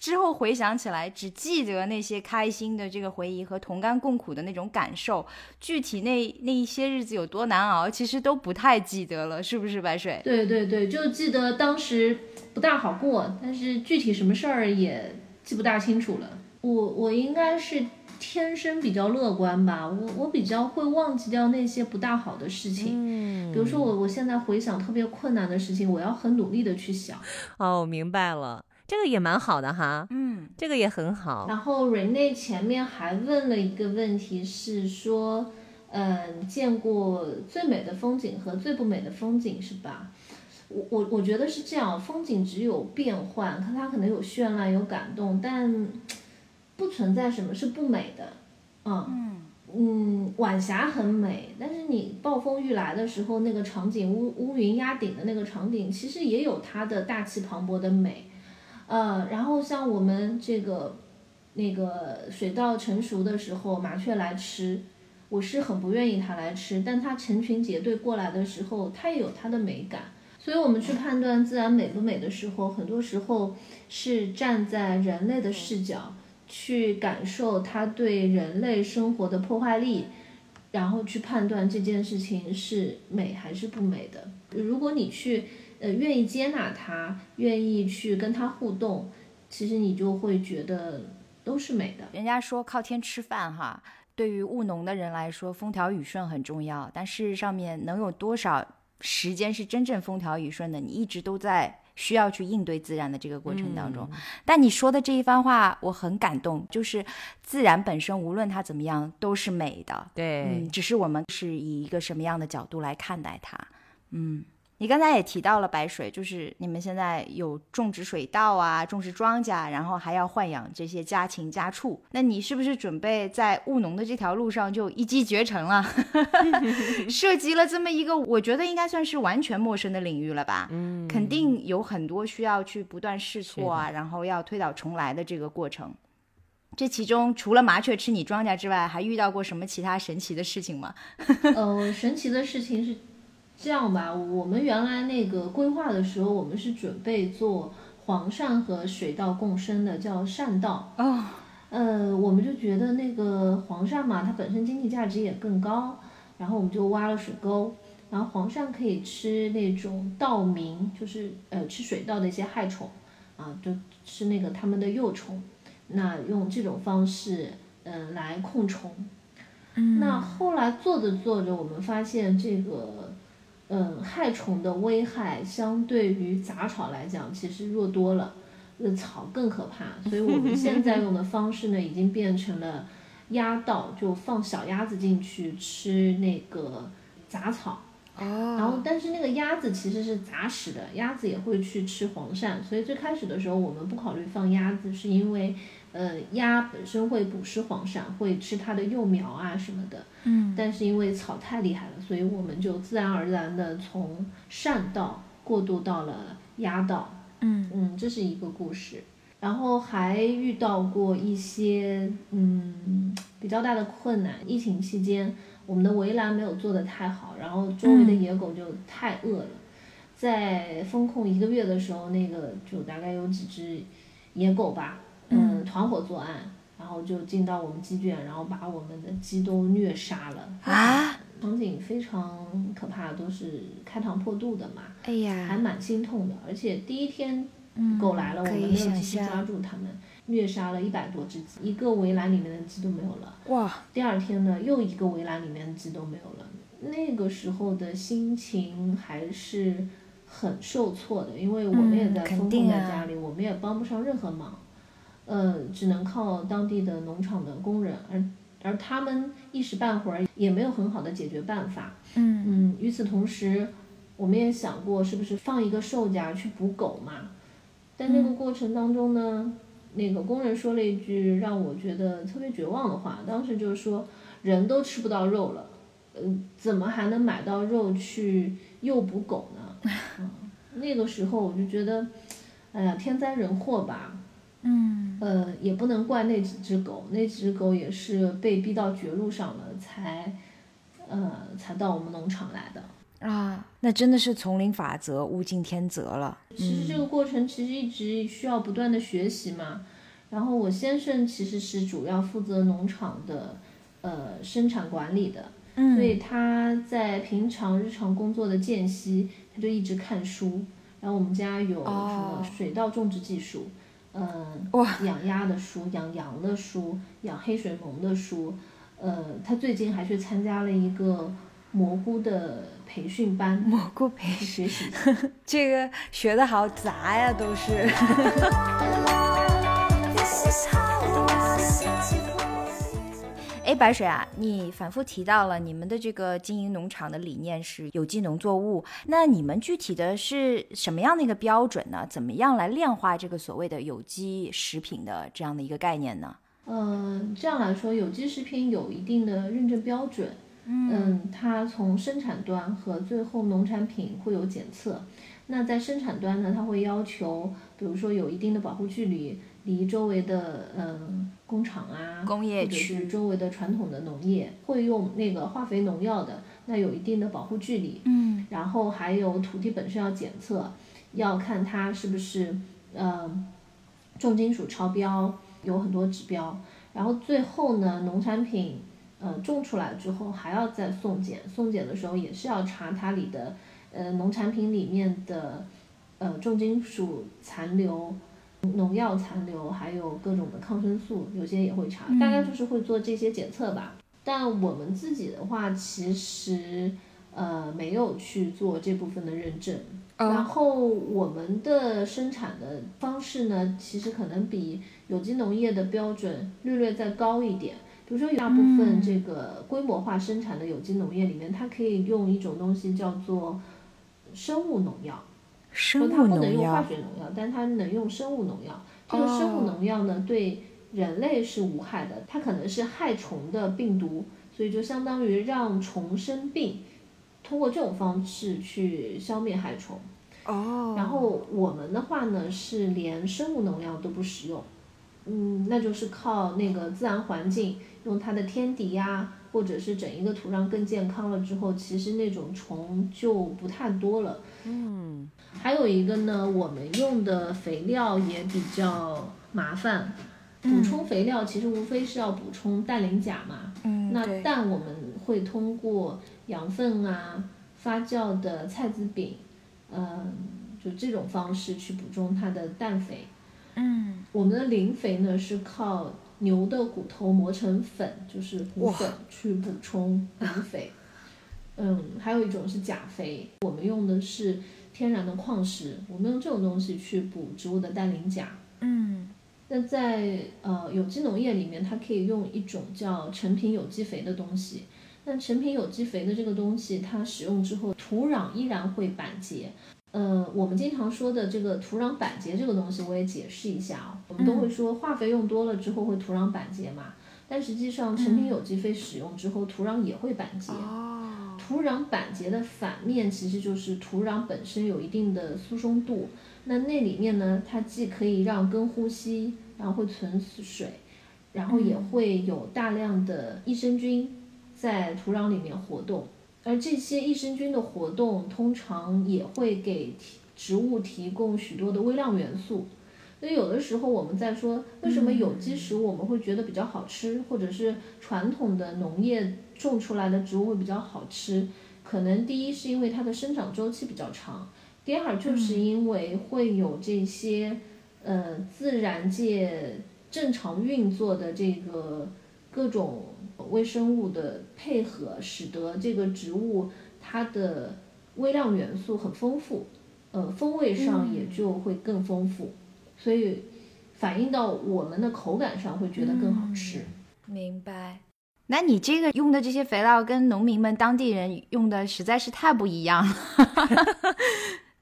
之后回想起来只记得那些开心的这个回忆和同甘共苦的那种感受，具体那那一些日子有多难熬其实都不太太记得了，是不是白水？对对对，就记得当时不大好过，但是具体什么事儿也记不大清楚了。我我应该是天生比较乐观吧，我我比较会忘记掉那些不大好的事情。嗯，比如说我我现在回想特别困难的事情，我要很努力的去想。哦，明白了，这个也蛮好的哈。嗯，这个也很好。然后 Renee 前面还问了一个问题，是说，嗯，见过最美的风景和最不美的风景是吧？我我我觉得是这样，风景只有变幻，它可能有绚烂，有感动，但不存在什么是不美的。嗯嗯，晚霞很美，但是你暴风雨来的时候，那个场景乌乌云压顶的那个场景，其实也有它的大气磅礴的美。呃，然后像我们这个那个水稻成熟的时候，麻雀来吃。我是很不愿意它来吃，但它成群结队过来的时候，它也有它的美感。所以我们去判断自然美不美的时候，很多时候是站在人类的视角去感受它对人类生活的破坏力，然后去判断这件事情是美还是不美的。如果你去呃愿意接纳它，愿意去跟它互动，其实你就会觉得都是美的。人家说靠天吃饭哈，对于务农的人来说，风调雨顺很重要，但事实上面能有多少时间是真正风调雨顺的？你一直都在需要去应对自然的这个过程当中。嗯，但你说的这一番话我很感动，就是自然本身无论它怎么样都是美的。对，嗯，只是我们是以一个什么样的角度来看待它。嗯，你刚才也提到了白水，就是你们现在有种植水稻啊，种植庄稼，然后还要豢养这些家禽家畜，那你是不是准备在务农的这条路上就一骑绝尘了？涉及了这么一个我觉得应该算是完全陌生的领域了吧。嗯，肯定有很多需要去不断试错啊，然后要推倒重来的这个过程。这其中除了麻雀吃你庄稼之外，还遇到过什么其他神奇的事情吗？呃，神奇的事情是这样吧，我们原来那个规划的时候，我们是准备做黄鳝和水稻共生的，叫鳝稻。Oh. 呃，我们就觉得那个黄鳝嘛，它本身经济价值也更高，然后我们就挖了水沟，然后黄鳝可以吃那种稻鸣，就是呃吃水稻的一些害虫啊，就吃那个它们的幼虫，那用这种方式嗯、呃、来控虫。Mm. 那后来做着做着，我们发现这个。嗯，害虫的危害相对于杂草来讲其实弱多了，那草更可怕，所以我们现在用的方式呢已经变成了鸭稻，就放小鸭子进去吃那个杂草。哦，然后但是那个鸭子其实是杂食的，鸭子也会去吃黄鳝，所以最开始的时候我们不考虑放鸭子，是因为呃鸭本身会捕食黄鳝，会吃它的幼苗啊什么的。嗯，但是因为草太厉害了，所以我们就自然而然的从鳝稻过渡到了鸭稻。嗯嗯，这是一个故事。然后还遇到过一些嗯比较大的困难，疫情期间我们的围栏没有做得太好，然后周围的野狗就太饿了。嗯，在封控一个月的时候，那个就大概有几只野狗吧，嗯，团伙作案，然后就进到我们鸡圈，然后把我们的鸡都虐杀了。啊，场景非常可怕，都是开膛破肚的嘛。哎呀，还蛮心痛的，而且第一天。嗯，狗来了，我们没有及时抓住它们，虐杀了一百多只鸡，一个围栏里面的鸡都没有了。哇！第二天呢，又一个围栏里面的鸡都没有了。那个时候的心情还是很受挫的，因为我们也在封控在家里，嗯啊，我们也帮不上任何忙，呃，只能靠当地的农场的工人，而而他们一时半会儿也没有很好的解决办法。嗯嗯，与此同时，我们也想过是不是放一个售价去捕狗嘛。但那个过程当中呢，嗯，那个工人说了一句让我觉得特别绝望的话，当时就是说，人都吃不到肉了，嗯，怎么还能买到肉去诱捕狗呢？嗯，那个时候我就觉得，哎呀，天灾人祸吧，嗯，呃，也不能怪那几只狗，那几只狗也是被逼到绝路上了，才，呃，才到我们农场来的。啊，那真的是丛林法则，物竞天择了。其实这个过程其实一直需要不断的学习嘛。然后我先生其实是主要负责农场的呃生产管理的，嗯，所以他在平常日常工作的间隙，他就一直看书。然后我们家有什么水稻种植技术，哦，嗯、呃，养鸭的书，养羊的书，养黑水虻的书，呃，他最近还去参加了一个蘑菇的培训班，蘑菇培训，学习这个学的好杂呀，都是。哎，白水啊，你反复提到了你们的这个经营农场的理念是有机农作物，那你们具体的是什么样的一个标准呢？怎么样来量化这个所谓的有机食品的这样的一个概念呢？呃，这样来说，有机食品有一定的认证标准，嗯，嗯它从生产端和最后农产品会有检测。那在生产端呢，它会要求，比如说有一定的保护距离，离周围的嗯。工厂啊，工业区，或者是周围的传统的农业，会用那个化肥农药的，那有一定的保护距离。嗯，然后还有土地本身要检测，要看它是不是呃重金属超标，有很多指标。然后最后呢，农产品呃种出来之后还要再送检，送检的时候也是要查它里的呃农产品里面的呃重金属残留。农药残留还有各种的抗生素，有些也会查，大概就是会做这些检测吧。但我们自己的话，其实呃没有去做这部分的认证。然后我们的生产的方式呢，其实可能比有机农业的标准略略再高一点。比如说，大部分这个规模化生产的有机农业里面，它可以用一种东西叫做生物农药。生物农药，它不能用化学农药，但它能用生物农药。这个生物农药呢， oh. 对人类是无害的，它可能是害虫的病毒，所以就相当于让虫生病，通过这种方式去消灭害虫。哦、oh. 然后我们的话呢，是连生物农药都不使用，嗯，那就是靠那个自然环境，用它的天敌呀，或者是整一个土壤更健康了之后，其实那种虫就不太多了。嗯，还有一个呢，我们用的肥料也比较麻烦，补充肥料其实无非是要补充氮磷钾嘛。嗯，那氮我们会通过养分啊、发酵的菜籽饼，嗯、呃，就这种方式去补充它的氮肥。嗯，我们的磷肥呢是靠牛的骨头磨成粉，就是骨粉去补充磷肥。嗯，还有一种是钾肥，我们用的是天然的矿石，我们用这种东西去补植物的氮磷钾。嗯，那在呃有机农业里面，它可以用一种叫成品有机肥的东西。那成品有机肥的这个东西，它使用之后，土壤依然会板结。呃，我们经常说的这个土壤板结这个东西，我也解释一下啊、哦。我们都会说化肥用多了之后会土壤板结嘛，但实际上成品有机肥使用之后，土壤也会板结。哦。土壤板结的反面其实就是土壤本身有一定的疏松度，那那里面呢，它既可以让根呼吸，然后会存水，然后也会有大量的益生菌在土壤里面活动。而这些益生菌的活动通常也会给植物提供许多的微量元素，所以有的时候我们在说为什么有机食物我们会觉得比较好吃，或者是传统的农业种出来的植物会比较好吃，可能第一是因为它的生长周期比较长，第二就是因为会有这些呃自然界正常运作的这个各种微生物的配合，使得这个植物它的微量元素很丰富，呃，风味上也就会更丰富，嗯、所以反映到我们的口感上会觉得更好吃。嗯、明白。那你这个用的这些肥料跟农民们当地人用的实在是太不一样了，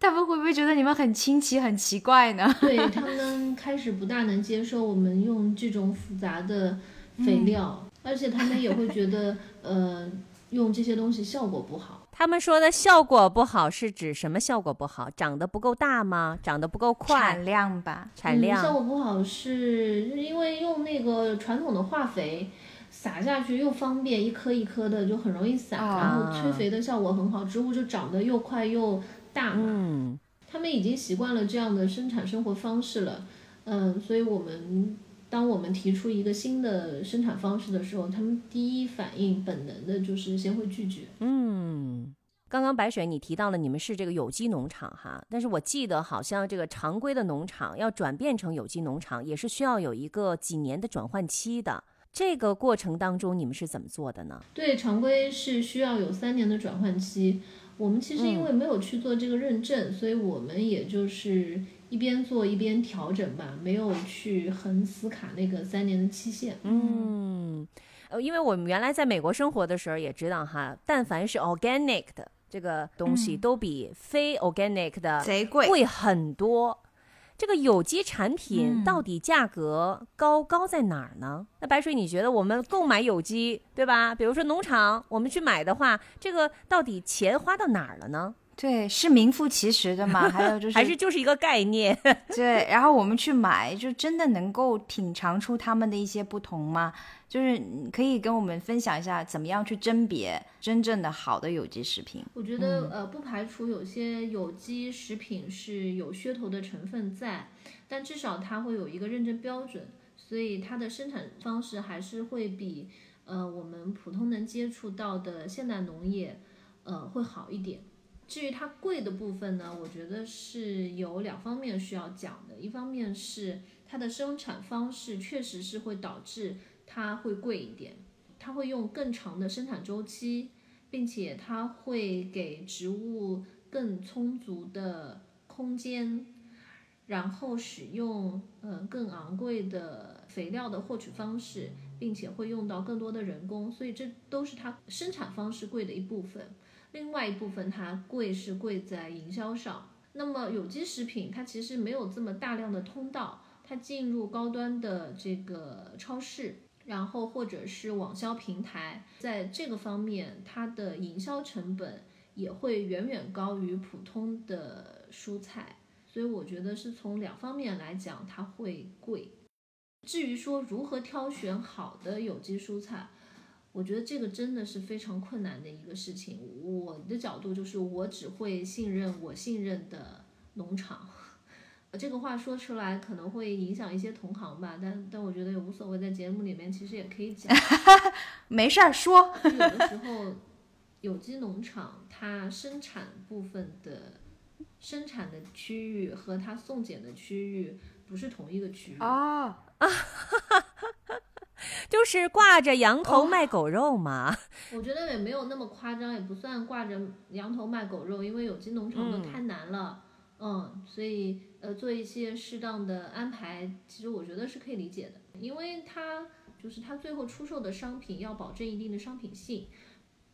他们会不会觉得你们很新奇、很奇怪呢？对，他们开始不大能接受我们用这种复杂的肥料。嗯，而且他们也会觉得呃，用这些东西效果不好。他们说的效果不好是指什么效果不好？长得不够大吗？长得不够快？产量吧，产量、嗯、效果不好是因为用那个传统的化肥撒下去又方便，一颗一颗的就很容易撒、啊、然后催肥的效果很好，植物就长得又快又大嘛。嗯，他们已经习惯了这样的生产生活方式了。嗯、呃，所以我们当我们提出一个新的生产方式的时候，他们第一反应本能的就是先会拒绝。嗯，刚刚白水你提到了你们是这个有机农场哈，但是我记得好像这个常规的农场要转变成有机农场也是需要有一个几年的转换期的，这个过程当中你们是怎么做的呢？对，常规是需要有三年的转换期，我们其实因为没有去做这个认证、嗯、所以我们也就是一边做一边调整吧，没有去很死卡那个三年的期限。嗯，因为我们原来在美国生活的时候也知道哈，但凡是 organic 的这个东西都比非 organic 的贼贵贵很多、嗯，这个有机产品到底价格高高在哪儿呢、嗯、那白水你觉得我们购买有机对吧，比如说农场我们去买的话，这个到底钱花到哪儿了呢？对，是名副其实的嘛，还有就是还是就是一个概念对，然后我们去买就真的能够品尝出他们的一些不同吗？就是可以跟我们分享一下怎么样去甄别真正的好的有机食品。我觉得、嗯、呃，不排除有些有机食品是有噱头的成分在，但至少它会有一个认证标准，所以它的生产方式还是会比呃我们普通能接触到的现代农业呃会好一点。至于它贵的部分呢，我觉得是有两方面需要讲的，一方面是它的生产方式确实是会导致它会贵一点，它会用更长的生产周期，并且它会给植物更充足的空间，然后使用、呃、更昂贵的肥料的获取方式，并且会用到更多的人工，所以这都是它生产方式贵的一部分。另外一部分它贵是贵在营销上。那么有机食品它其实没有这么大量的通道，它进入高端的这个超市，然后或者是网销平台，在这个方面它的营销成本也会远远高于普通的蔬菜，所以我觉得是从两方面来讲它会贵。至于说如何挑选好的有机蔬菜，我觉得这个真的是非常困难的一个事情。我的角度就是我只会信任我信任的农场，这个话说出来可能会影响一些同行吧，但但我觉得也无所谓，在节目里面其实也可以讲没事儿说有的时候有机农场它生产部分的生产的区域和它送检的区域不是同一个区域哦啊就是挂着羊头卖狗肉嘛、哦、我觉得也没有那么夸张，也不算挂着羊头卖狗肉，因为有机农场都太难了。 嗯, 嗯，所以呃，做一些适当的安排其实我觉得是可以理解的，因为它就是它最后出售的商品要保证一定的商品性，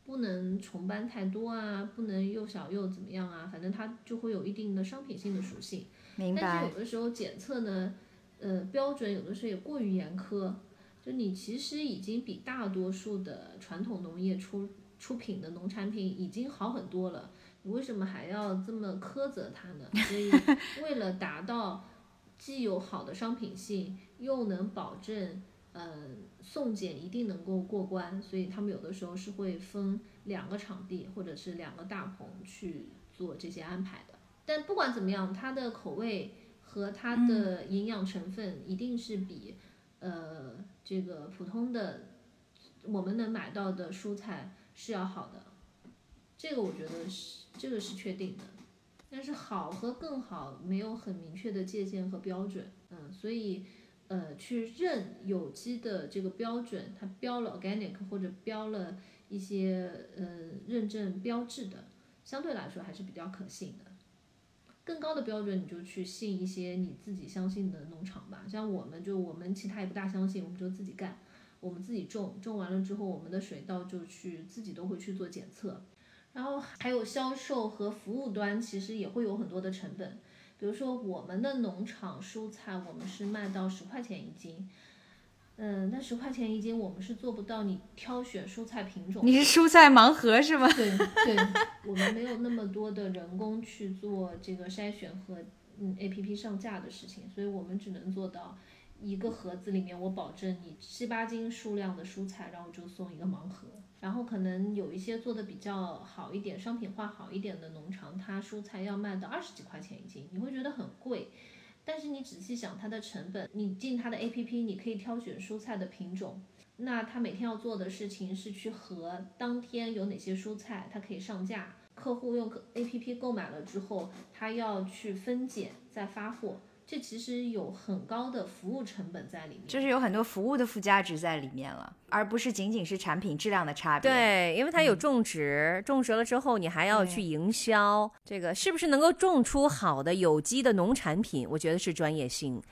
不能重搬太多啊，不能又小又怎么样啊，反正它就会有一定的商品性的属性。明白。但是有的时候检测呢呃，标准有的时候也过于严苛，就你其实已经比大多数的传统农业出出品的农产品已经好很多了，你为什么还要这么苛责它呢？所以为了达到既有好的商品性，又能保证呃送检一定能够过关，所以他们有的时候是会分两个场地或者是两个大棚去做这些安排的。但不管怎么样，它的口味和它的营养成分一定是比、嗯、呃。这个普通的我们能买到的蔬菜是要好的，这个我觉得是这个是确定的，但是好和更好没有很明确的界限和标准。嗯，所以呃，去认有机的这个标准，它标了 organic 或者标了一些呃认证标志的，相对来说还是比较可信的。更高的标准你就去信一些你自己相信的农场吧，像我们就我们其他也不大相信，我们就自己干，我们自己种种完了之后，我们的水稻就去自己都会去做检测。然后还有销售和服务端其实也会有很多的成本，比如说我们的农场蔬菜我们是卖到十块钱一斤，嗯，那十块钱一斤我们是做不到你挑选蔬菜品种。你是蔬菜盲盒是吗？对对，我们没有那么多的人工去做这个筛选和嗯 A P P 上架的事情，所以我们只能做到一个盒子里面我保证你七八斤数量的蔬菜，然后就送一个盲盒。然后可能有一些做的比较好一点商品化好一点的农场，它蔬菜要卖到二十几块钱一斤，你会觉得很贵，但是你仔细想它的成本，你进它的 A P P 你可以挑选蔬菜的品种，那他每天要做的事情是去核当天有哪些蔬菜他可以上架，客户用 A P P 购买了之后他要去分拣再发货，这其实有很高的服务成本在里面，就是有很多服务的附加值在里面了，而不是仅仅是产品质量的差别。对，因为它有种植、嗯、种植了之后你还要去营销，这个是不是能够种出好的有机的农产品，我觉得是专业性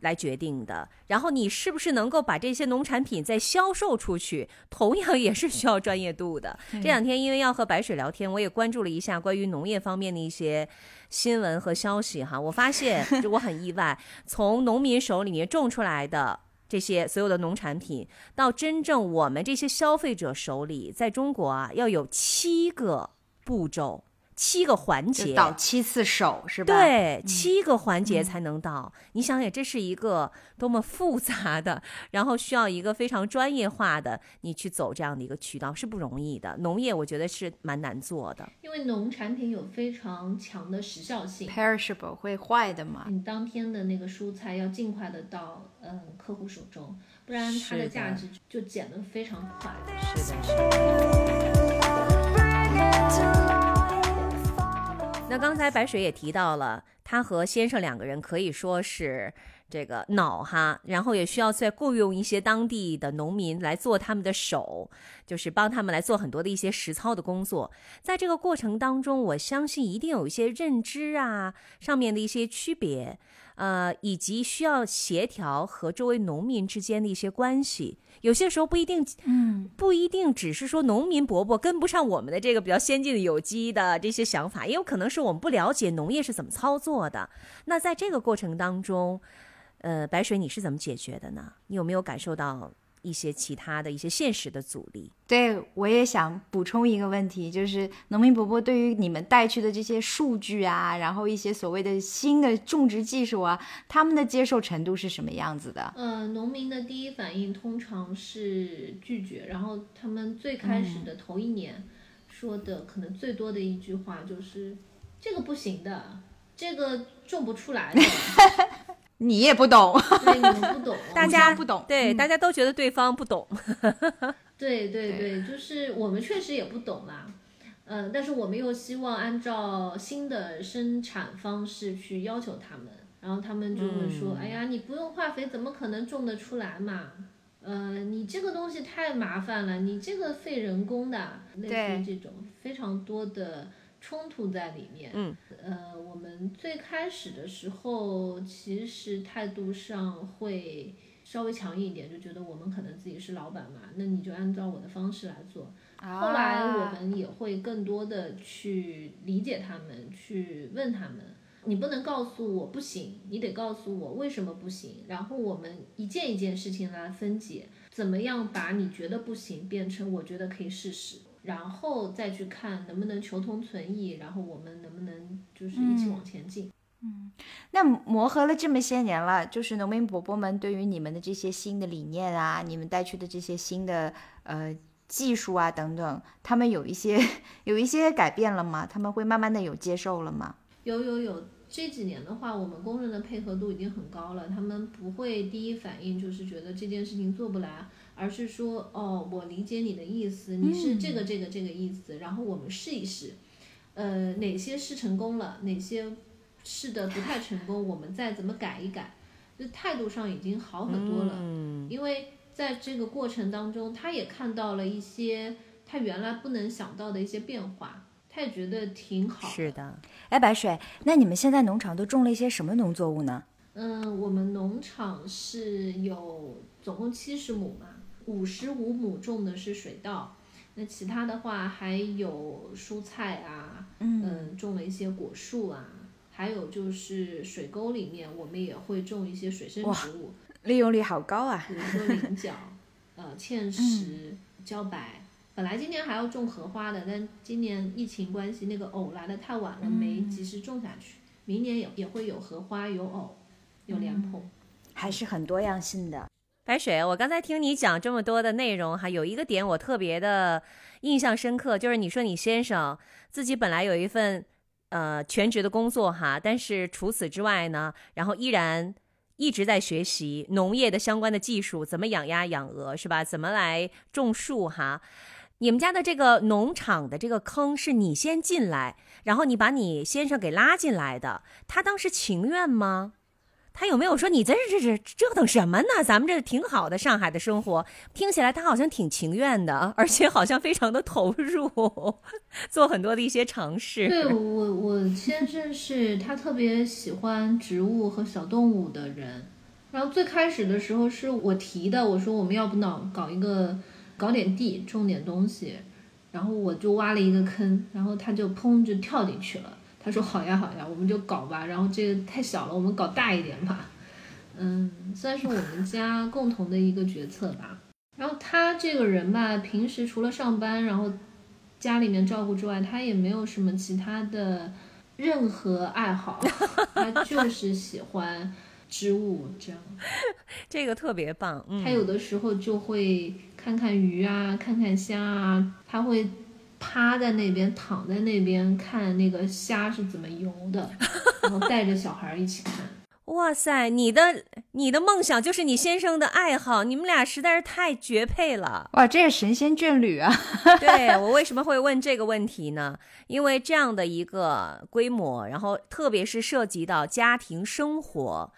来决定的，然后你是不是能够把这些农产品再销售出去，同样也是需要专业度的。这两天因为要和白水聊天，我也关注了一下关于农业方面的一些新闻和消息哈，我发现我很意外，从农民手里面种出来的这些所有的农产品到真正我们这些消费者手里，在中国啊要有七个步骤，七个环节到七次手是吧？对、嗯、七个环节才能到、嗯、你想想这是一个多么复杂的，然后需要一个非常专业化的你去走这样的一个渠道是不容易的，农业我觉得是蛮难做的，因为农产品有非常强的时效性， perishable 会坏的嘛，你当天的那个蔬菜要尽快的到嗯客户手中，不然它的价值就减得非常快。是的，是的。那刚才白水也提到了，她和先生两个人可以说是这个脑哈，然后也需要再雇佣一些当地的农民来做他们的手，就是帮他们来做很多的一些实操的工作。在这个过程当中，我相信一定有一些认知啊上面的一些区别，呃，以及需要协调和周围农民之间的一些关系。有些时候不一定，嗯，不一定只是说农民伯伯跟不上我们的这个比较先进的有机的这些想法，也有可能是我们不了解农业是怎么操作的。那在这个过程当中，呃，白水你是怎么解决的呢？你有没有感受到一些其他的一些现实的阻力？对，我也想补充一个问题，就是农民伯伯对于你们带去的这些数据啊，然后一些所谓的新的种植技术啊，他们的接受程度是什么样子的？呃，农民的第一反应通常是拒绝，然后他们最开始的头一年说的可能最多的一句话就是、嗯、这个不行的，这个种不出来的。你也不懂，对，你们不懂，大家不懂，对、嗯，大家都觉得对方不懂。对对对，就是我们确实也不懂啦，呃，但是我们又希望按照新的生产方式去要求他们，然后他们就会说：“嗯、哎呀，你不用化肥怎么可能种得出来嘛？呃，你这个东西太麻烦了，你这个费人工的，类似于这种非常多的。”冲突在里面。嗯，呃，我们最开始的时候，其实态度上会稍微强硬一点，就觉得我们可能自己是老板嘛，那你就按照我的方式来做。啊、后来我们也会更多的去理解他们，去问他们，你不能告诉我不行，你得告诉我为什么不行。然后我们一件一件事情来分解，怎么样把你觉得不行变成我觉得可以试试。然后再去看能不能求同存异，然后我们能不能就是一起往前进。嗯，嗯，那磨合了这么些年了，就是农民伯伯们对于你们的这些新的理念啊，你们带去的这些新的呃技术啊等等，他们有一些有一些改变了吗？他们会慢慢的有接受了吗？有有有，这几年的话，我们工人的配合度已经很高了，他们不会第一反应就是觉得这件事情做不来。而是说哦，我理解你的意思，你是这个这个这个意思、嗯、然后我们试一试，呃，哪些是成功了，哪些试的不太成功，我们再怎么改一改，就态度上已经好很多了、嗯、因为在这个过程当中他也看到了一些他原来不能想到的一些变化，他也觉得挺好的。是的。哎，白水，那你们现在农场都种了一些什么农作物呢？嗯，我们农场是有总共七十亩嘛，五十五亩种的是水稻，那其他的话还有蔬菜啊，嗯、呃，种了一些果树啊，还有就是水沟里面我们也会种一些水生植物，利用率好高啊，比如说菱角、呃芡实、茭白。本来今年还要种荷花的，但今年疫情关系，那个藕来的太晚了，嗯、没及时种下去。明年也也会有荷花、有藕、有莲蓬、嗯，还是很多样性的。白水，我刚才听你讲这么多的内容哈，有一个点我特别的印象深刻，就是你说你先生自己本来有一份呃全职的工作哈，但是除此之外呢，然后依然一直在学习农业的相关的技术，怎么养鸭养鹅是吧，怎么来种树哈。你们家的这个农场的这个坑是你先进来，然后你把你先生给拉进来的，他当时情愿吗？他有没有说你在这这折腾什么呢，咱们这挺好的上海的生活，听起来他好像挺情愿的，而且好像非常的投入，做很多的一些尝试。对，我我先生是他特别喜欢植物和小动物的人，然后最开始的时候是我提的，我说我们要不搞搞一个搞点地种点东西，然后我就挖了一个坑，然后他就砰就跳进去了，他说好呀好呀，我们就搞吧，然后这个太小了，我们搞大一点吧。嗯，算是我们家共同的一个决策吧。然后他这个人吧，平时除了上班然后家里面照顾之外，他也没有什么其他的任何爱好，他就是喜欢植物这样。这个特别棒、嗯、他有的时候就会看看鱼啊看看虾啊，他会趴在那边躺在那边看那个虾是怎么游的，然后带着小孩一起看。哇塞，你的你的梦想就是你先生的爱好，你们俩实在是太绝配了。哇，这是神仙眷侣啊。对，我为什么会问这个问题呢，因为这样的一个规模，然后特别是涉及到家庭生活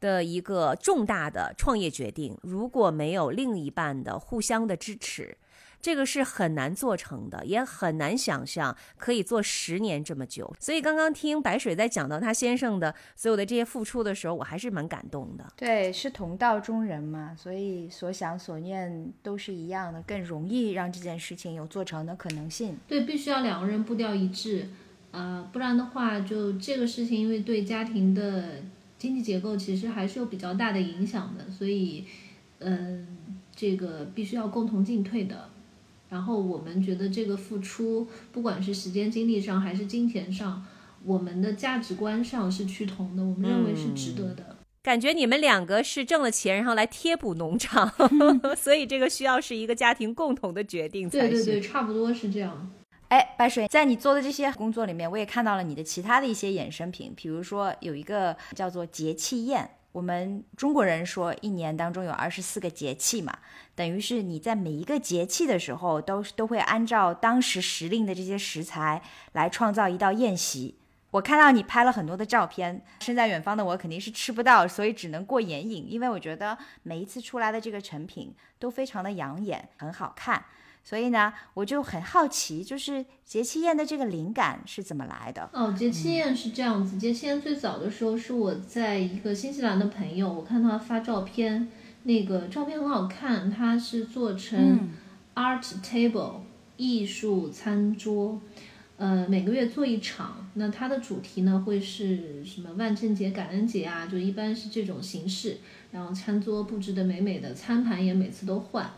的一个重大的创业决定，如果没有另一半的互相的支持，这个是很难做成的，也很难想象可以做十年这么久。所以刚刚听白水在讲到他先生的所有的这些付出的时候，我还是蛮感动的。对，是同道中人嘛，所以所想所念都是一样的，更容易让这件事情有做成的可能性。对，必须要两个人步调一致、呃、不然的话就这个事情因为对家庭的经济结构其实还是有比较大的影响的，所以、呃、这个必须要共同进退的。然后我们觉得这个付出不管是时间精力上还是金钱上，我们的价值观上是趋同的，我们认为是值得的、嗯、感觉你们两个是挣了钱然后来贴补农场所以这个需要是一个家庭共同的决定才行。对对对，差不多是这样。哎，白水，在你做的这些工作里面，我也看到了你的其他的一些衍生品，比如说有一个叫做节气宴，我们中国人说一年当中有二十四个节气嘛，等于是你在每一个节气的时候都都会按照当时时令的这些食材来创造一道宴席。我看到你拍了很多的照片，身在远方的我肯定是吃不到，所以只能过眼瘾，因为我觉得每一次出来的这个成品都非常的养眼，很好看。所以呢我就很好奇，就是节气宴的这个灵感是怎么来的。哦，节气宴是这样子、嗯、节气宴最早的时候是我在一个新西兰的朋友，我看他发照片，那个照片很好看，他是做成 art table、嗯、艺术餐桌，呃，每个月做一场，那它的主题呢会是什么万圣节感恩节啊，就一般是这种形式，然后餐桌布置的美美的，餐盘也每次都换。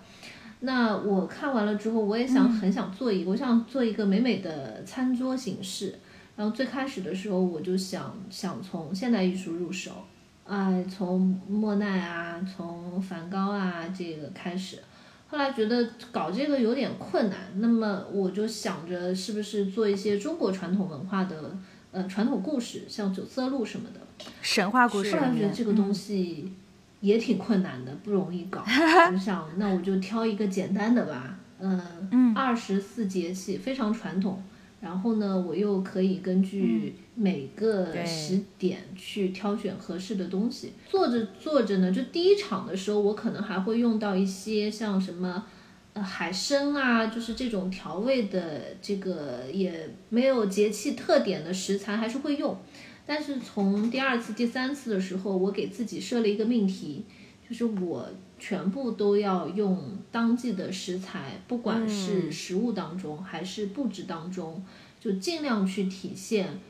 那我看完了之后我也想很想做一个、嗯、我想做一个美美的餐桌形式，然后最开始的时候我就想想从现代艺术入手，哎，从莫奈啊从梵高啊这个开始，后来觉得搞这个有点困难，那么我就想着是不是做一些中国传统文化的呃传统故事，像九色鹿什么的神话故事，后来觉得这个东西、嗯也挺困难的，不容易搞。我想，那我就挑一个简单的吧。呃、嗯，二十四节气非常传统。然后呢，我又可以根据每个时点去挑选合适的东西。做着做着呢，就第一场的时候，我可能还会用到一些像什么，呃，海参啊，就是这种调味的，这个也没有节气特点的食材还是会用。但是从第二次第三次的时候，我给自己设了一个命题，就是我全部都要用当季的食材，不管是食物当中还是布置当中，就尽量去体现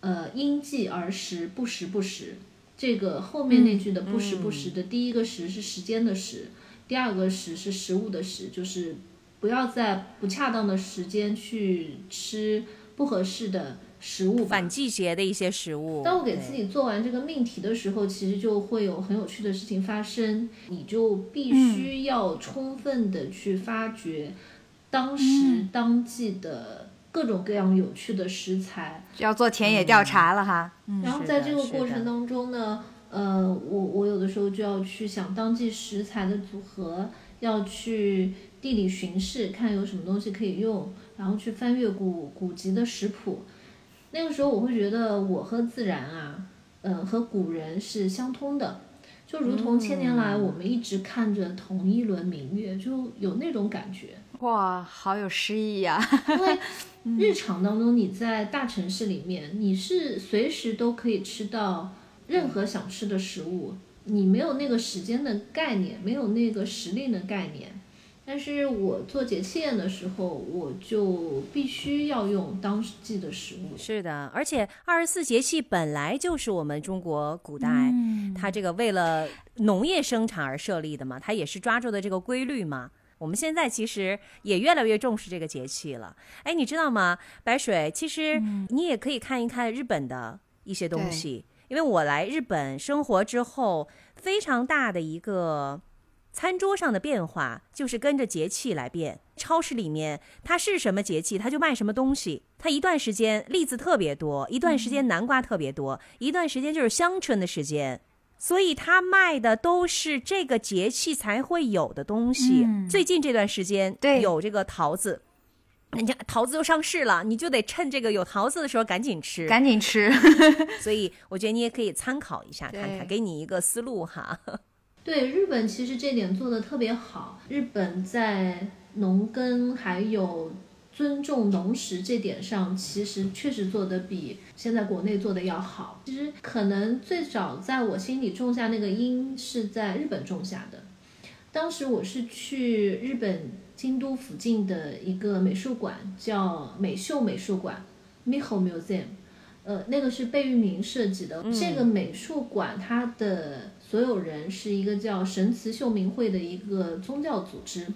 呃因季而食，不时不食。这个后面那句的不时不食的第一个食是时间的食，第二个食是食物的食，就是不要在不恰当的时间去吃不合适的食物，反季节的一些食物。当我给自己做完这个命题的时候，其实就会有很有趣的事情发生，你就必须要充分的去发掘当时当季的各种各样有趣的食材，要做田野调查了哈、嗯、然后在这个过程当中呢，呃，我我有的时候就要去想当季食材的组合，要去地理巡视，看有什么东西可以用，然后去翻阅古古籍的食谱。那个时候我会觉得我和自然啊，呃，和古人是相通的，就如同千年来我们一直看着同一轮明月，嗯、就有那种感觉。哇，好有诗意呀、啊！因为日常当中你在大城市里面，你是随时都可以吃到任何想吃的食物，你没有那个时间的概念，没有那个时令的概念。但是我做节气宴的时候，我就必须要用当季的食物。是的，而且二十四节气本来就是我们中国古代、嗯、它这个为了农业生产而设立的嘛，它也是抓住的这个规律嘛。我们现在其实也越来越重视这个节气了。哎，你知道吗，白水，其实你也可以看一看日本的一些东西、嗯、因为我来日本生活之后，非常大的一个餐桌上的变化就是跟着节气来变。超市里面它是什么节气它就卖什么东西，它一段时间栗子特别多，一段时间南瓜特别多、嗯、一段时间就是香椿的时间，所以它卖的都是这个节气才会有的东西、嗯、最近这段时间有这个桃子，人家桃子都上市了，你就得趁这个有桃子的时候赶紧吃赶紧吃所以我觉得你也可以参考一下看看，给你一个思路哈。对，日本其实这点做得特别好，日本在农耕还有尊重农时这点上，其实确实做得比现在国内做得要好。其实可能最早在我心里种下那个因是在日本种下的，当时我是去日本京都附近的一个美术馆，叫美秀美术馆 Miho Museum， 呃，那个是贝聿铭设计的、嗯、这个美术馆它的所有人是一个叫神慈秀明会的一个宗教组织，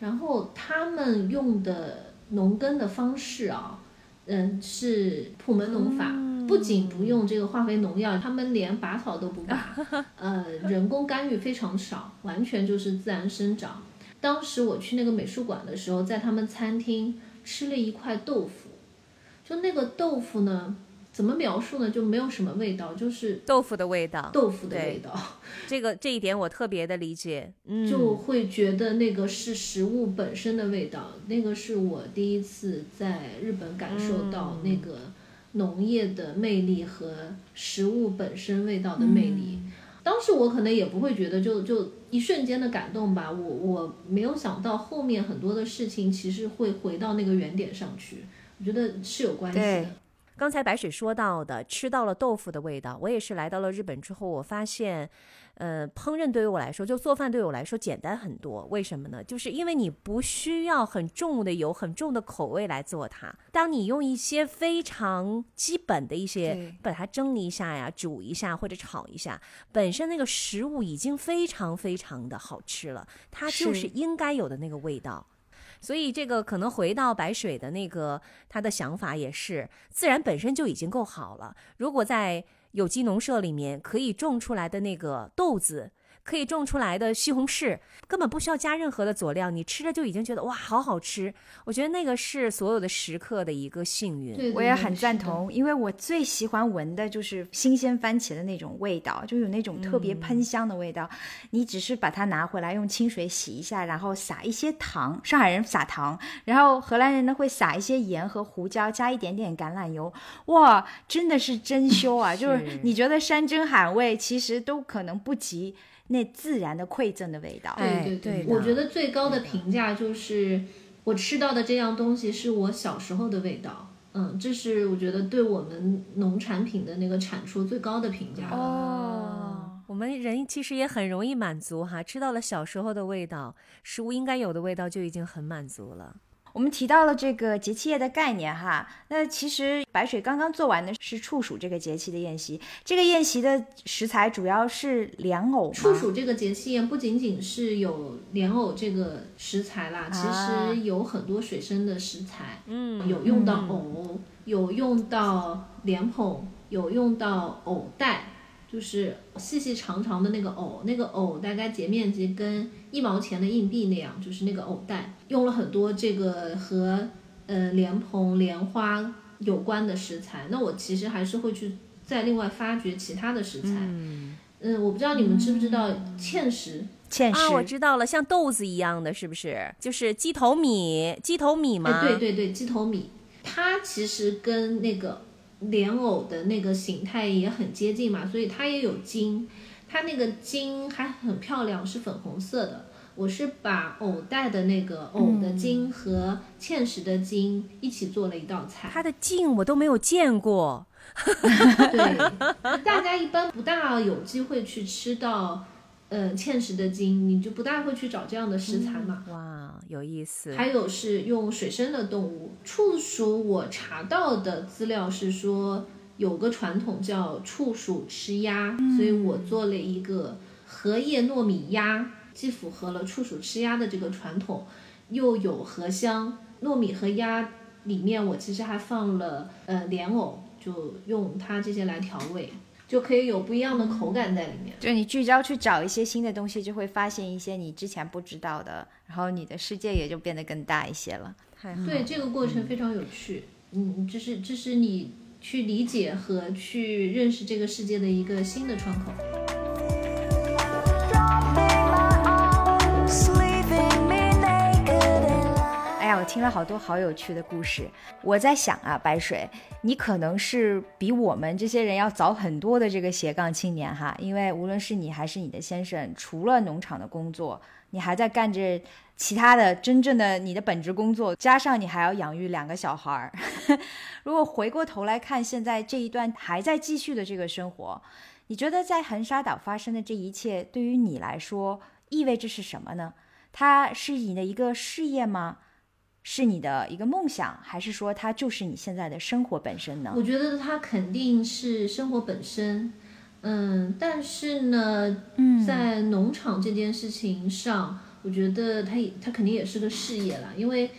然后他们用的农耕的方式啊，嗯，是普门农法，不仅不用这个化肥农药，他们连拔草都不拔，呃，人工干预非常少，完全就是自然生长。当时我去那个美术馆的时候，在他们餐厅吃了一块豆腐，就那个豆腐呢，怎么描述呢？就没有什么味道，就是豆腐的味道，豆腐的味道。这个这一点我特别的理解，嗯，就会觉得那个是食物本身的味道，那个是我第一次在日本感受到那个农业的魅力和食物本身味道的魅力。嗯、当时我可能也不会觉得就就一瞬间的感动吧，我我没有想到后面很多的事情其实会回到那个原点上去，我觉得是有关系的。刚才白水说到的吃到了豆腐的味道，我也是来到了日本之后我发现呃，烹饪对于我来说，就做饭对我来说简单很多。为什么呢？就是因为你不需要很重的油很重的口味来做它，当你用一些非常基本的一些把它蒸一下呀，煮一下或者炒一下，本身那个食物已经非常非常的好吃了，它就是应该有的那个味道。所以这个可能回到白水的那个他的想法也是，自然本身就已经够好了，如果在有机农舍里面可以种出来的那个豆子，可以种出来的西红柿，根本不需要加任何的佐料，你吃着就已经觉得哇好好吃，我觉得那个是所有的食客的一个幸运。我也很赞同，因为我最喜欢闻的就是新鲜番茄的那种味道，就有那种特别喷香的味道、嗯、你只是把它拿回来用清水洗一下，然后撒一些糖，上海人撒糖，然后荷兰人呢会撒一些盐和胡椒，加一点点橄榄油，哇真的是珍馐啊就是你觉得山珍海味其实都可能不及那自然的馈赠的味道。对对对，我觉得最高的评价就是我吃到的这样东西是我小时候的味道。嗯，这是我觉得对我们农产品的那个产出最高的评价了。哦，我们人其实也很容易满足哈，吃到了小时候的味道，食物应该有的味道就已经很满足了。我们提到了这个节气夜的概念哈，那其实白水刚刚做完的是处暑这个节气的宴席，这个宴席的食材主要是莲藕。处暑这个节气宴不仅仅是有莲藕这个食材啦、啊、其实有很多水生的食材，嗯，有用到藕、嗯、有用到莲蓬，有用到藕带，就是细细长长的那个藕，那个藕大概截面积跟一毛钱的硬币那样，就是那个藕带，用了很多这个和呃莲蓬莲花有关的食材。那我其实还是会去再另外发掘其他的食材、嗯、嗯，我不知道你们知不知道芡实。芡实啊，我知道了，像豆子一样的，是不是？就是鸡头米，鸡头米嘛、哎。对对对，鸡头米，它其实跟那个莲藕的那个形态也很接近嘛，所以它也有茎，它那个茎还很漂亮，是粉红色的。我是把藕带的那个藕的茎和芡实的茎一起做了一道菜。它的茎我都没有见过。对，大家一般不大有机会去吃到。呃，芡实的茎，你就不大会去找这样的食材嘛、嗯、哇，有意思。还有是用水生的动物，处暑我查到的资料是说有个传统叫处暑吃鸭、嗯、所以我做了一个荷叶糯米鸭，既符合了处暑吃鸭的这个传统，又有荷香。糯米和鸭里面我其实还放了呃莲藕，就用它这些来调味，就可以有不一样的口感在里面。就你聚焦去找一些新的东西，就会发现一些你之前不知道的，然后你的世界也就变得更大一些了。太好了，对，这个过程非常有趣。嗯，这是这是你去理解和去认识这个世界的一个新的窗口。哎呀，我听了好多好有趣的故事。我在想啊，白水，你可能是比我们这些人要早很多的这个斜杠青年哈，因为无论是你还是你的先生，除了农场的工作，你还在干着其他的真正的你的本职工作，加上你还要养育两个小孩。如果回过头来看现在这一段还在继续的这个生活，你觉得在横沙岛发生的这一切对于你来说意味着是什么呢？它是你的一个事业吗？是你的一个梦想，还是说它就是你现在的生活本身呢？我觉得它肯定是生活本身。嗯，但是呢、嗯、在农场这件事情上，我觉得它它肯定也是个事业了，因为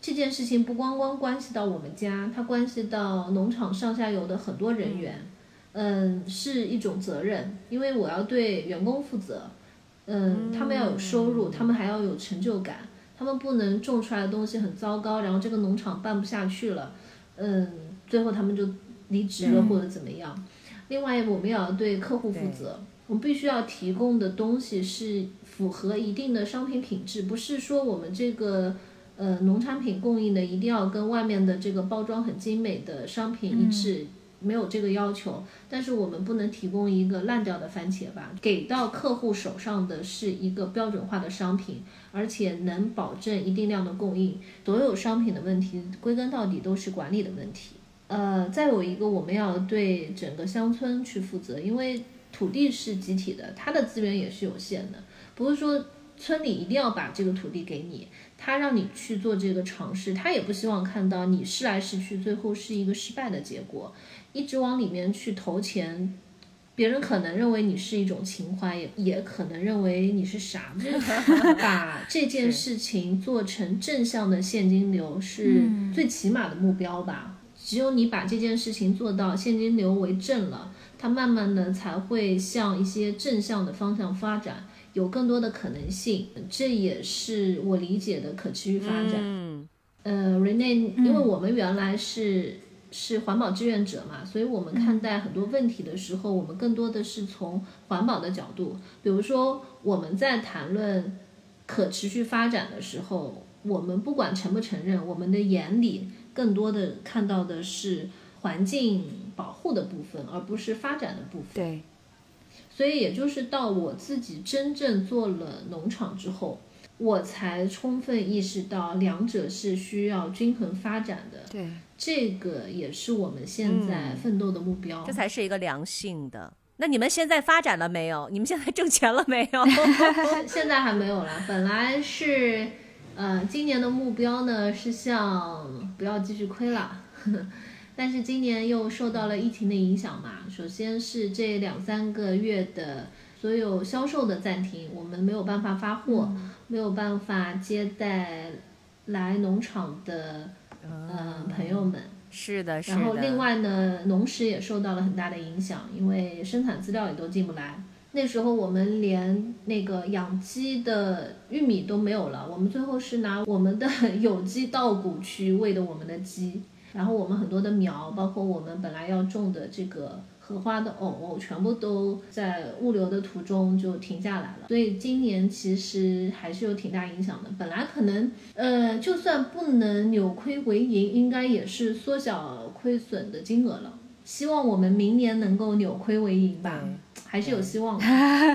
这件事情不光光关系到我们家，它关系到农场上下游的很多人员。嗯，是一种责任，因为我要对员工负责。嗯，他们要有收入，他们还要有成就感，他们不能种出来的东西很糟糕，然后这个农场办不下去了，嗯，最后他们就离职了或者怎么样、嗯、另外我们也要对客户负责，我们必须要提供的东西是符合一定的商品品质，不是说我们这个呃农产品供应的一定要跟外面的这个包装很精美的商品一致、嗯、没有这个要求，但是我们不能提供一个烂掉的番茄吧，给到客户手上的是一个标准化的商品，而且能保证一定量的供应。所有商品的问题归根到底都是管理的问题。呃，再有一个，我们要对整个乡村去负责，因为土地是集体的，它的资源也是有限的，不是说村里一定要把这个土地给你，他让你去做这个尝试，他也不希望看到你试来试去最后是一个失败的结果。一直往里面去投钱，别人可能认为你是一种情怀，也也可能认为你是傻子。把这件事情做成正向的现金流是最起码的目标吧。只有你把这件事情做到现金流为正了，它慢慢的才会向一些正向的方向发展，有更多的可能性，这也是我理解的可持续发展。嗯，呃 Renee， 因为我们原来是、嗯、是环保志愿者嘛，所以我们看待很多问题的时候、嗯、我们更多的是从环保的角度。比如说我们在谈论可持续发展的时候，我们不管承不承认，我们的眼里更多的看到的是环境保护的部分，而不是发展的部分。对，所以也就是到我自己真正做了农场之后，我才充分意识到两者是需要均衡发展的。对，这个也是我们现在奋斗的目标、嗯、这才是一个良性的。那你们现在发展了没有？你们现在挣钱了没有？现在还没有啦，本来是呃，今年的目标呢是想不要继续亏了。但是今年又受到了疫情的影响嘛，首先是这两三个月的所有销售的暂停，我们没有办法发货、嗯、没有办法接待来农场的、嗯、呃朋友们。是的，是的。然后另外呢，农食也受到了很大的影响，因为生产资料也都进不来。那时候我们连那个养鸡的玉米都没有了，我们最后是拿我们的有机稻谷去喂的我们的鸡。然后我们很多的苗，包括我们本来要种的这个荷花的藕全部都在物流的途中就停下来了，所以今年其实还是有挺大影响的。本来可能呃，就算不能扭亏为盈，应该也是缩小亏损的金额了，希望我们明年能够扭亏为盈吧、嗯，还是有希望的。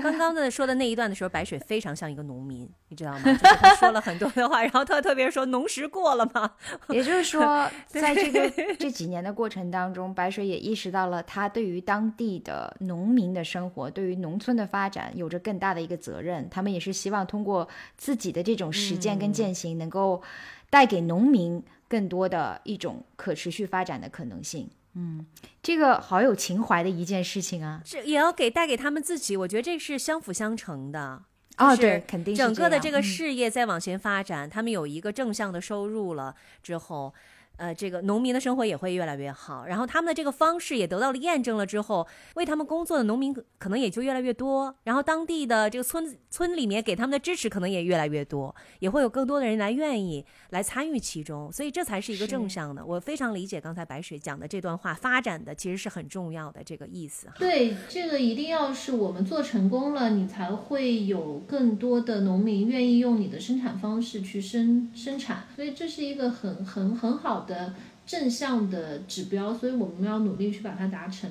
刚刚的说的那一段的时候，白水非常像一个农民，你知道吗？就是他说了很多的话，然后他特别说农时过了嘛。也就是说，在这个这几年的过程当中，白水也意识到了他对于当地的农民的生活，对于农村的发展有着更大的一个责任。他们也是希望通过自己的这种实践跟践行，能够带给农民更多的一种可持续发展的可能性。嗯，这个好有情怀的一件事情啊，这也要给带给他们自己，我觉得这是相辅相成的。哦，对，肯定是整个的这个事业在往前发展、嗯、他们有一个正向的收入了之后，呃，这个农民的生活也会越来越好，然后他们的这个方式也得到了验证了之后，为他们工作的农民可能也就越来越多，然后当地的这个村村里面给他们的支持可能也越来越多，也会有更多的人来愿意来参与其中，所以这才是一个正向的。我非常理解刚才白水讲的这段话，发展的其实是很重要的这个意思。对，这个一定要是我们做成功了，你才会有更多的农民愿意用你的生产方式去生生产，所以这是一个很很很好的的正向的指标，所以我们要努力去把它达成。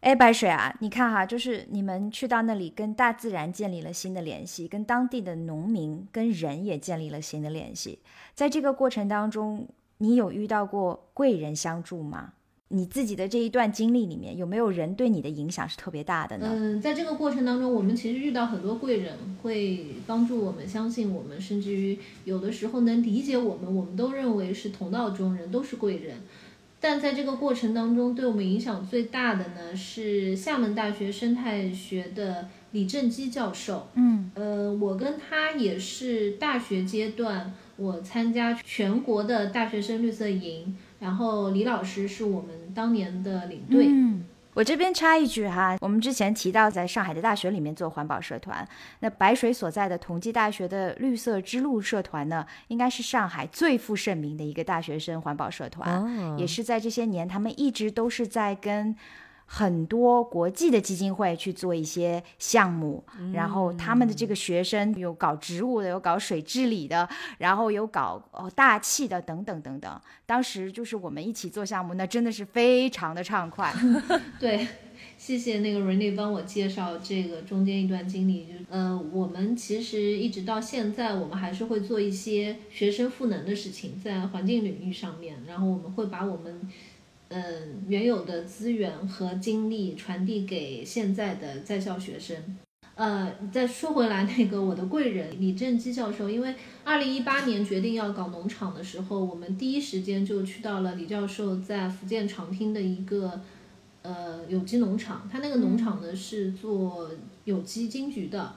哎，白水啊，你看哈，就是你们去到那里跟大自然建立了新的联系，跟当地的农民跟人也建立了新的联系，在这个过程当中你有遇到过贵人相助吗？你自己的这一段经历里面有没有人对你的影响是特别大的呢？嗯，在这个过程当中我们其实遇到很多贵人会帮助我们，相信我们，甚至于有的时候能理解我们，我们都认为是同道中人，都是贵人。但在这个过程当中对我们影响最大的呢是厦门大学生态学的李正基教授。嗯，呃，我跟他也是大学阶段我参加全国的大学生绿色营，然后李老师是我们当年的领队。嗯，我这边插一句哈，我们之前提到在上海的大学里面做环保社团，那白水所在的同济大学的绿色之路社团呢，应该是上海最负盛名的一个大学生环保社团、哦、也是在这些年他们一直都是在跟很多国际的基金会去做一些项目、嗯、然后他们的这个学生有搞植物的，有搞水治理的，然后有搞、哦、大气的等等等等，当时就是我们一起做项目，那真的是非常的畅快。对，谢谢那个 Renee 帮我介绍这个中间一段经历。呃，我们其实一直到现在我们还是会做一些学生赋能的事情，在环境领域上面，然后我们会把我们嗯，原有的资源和精力传递给现在的在校学生。呃，再说回来，那个我的贵人李正基教授，因为二零一八年决定要搞农场的时候，我们第一时间就去到了李教授在福建长汀的一个呃有机农场，他那个农场呢是做有机金桔的。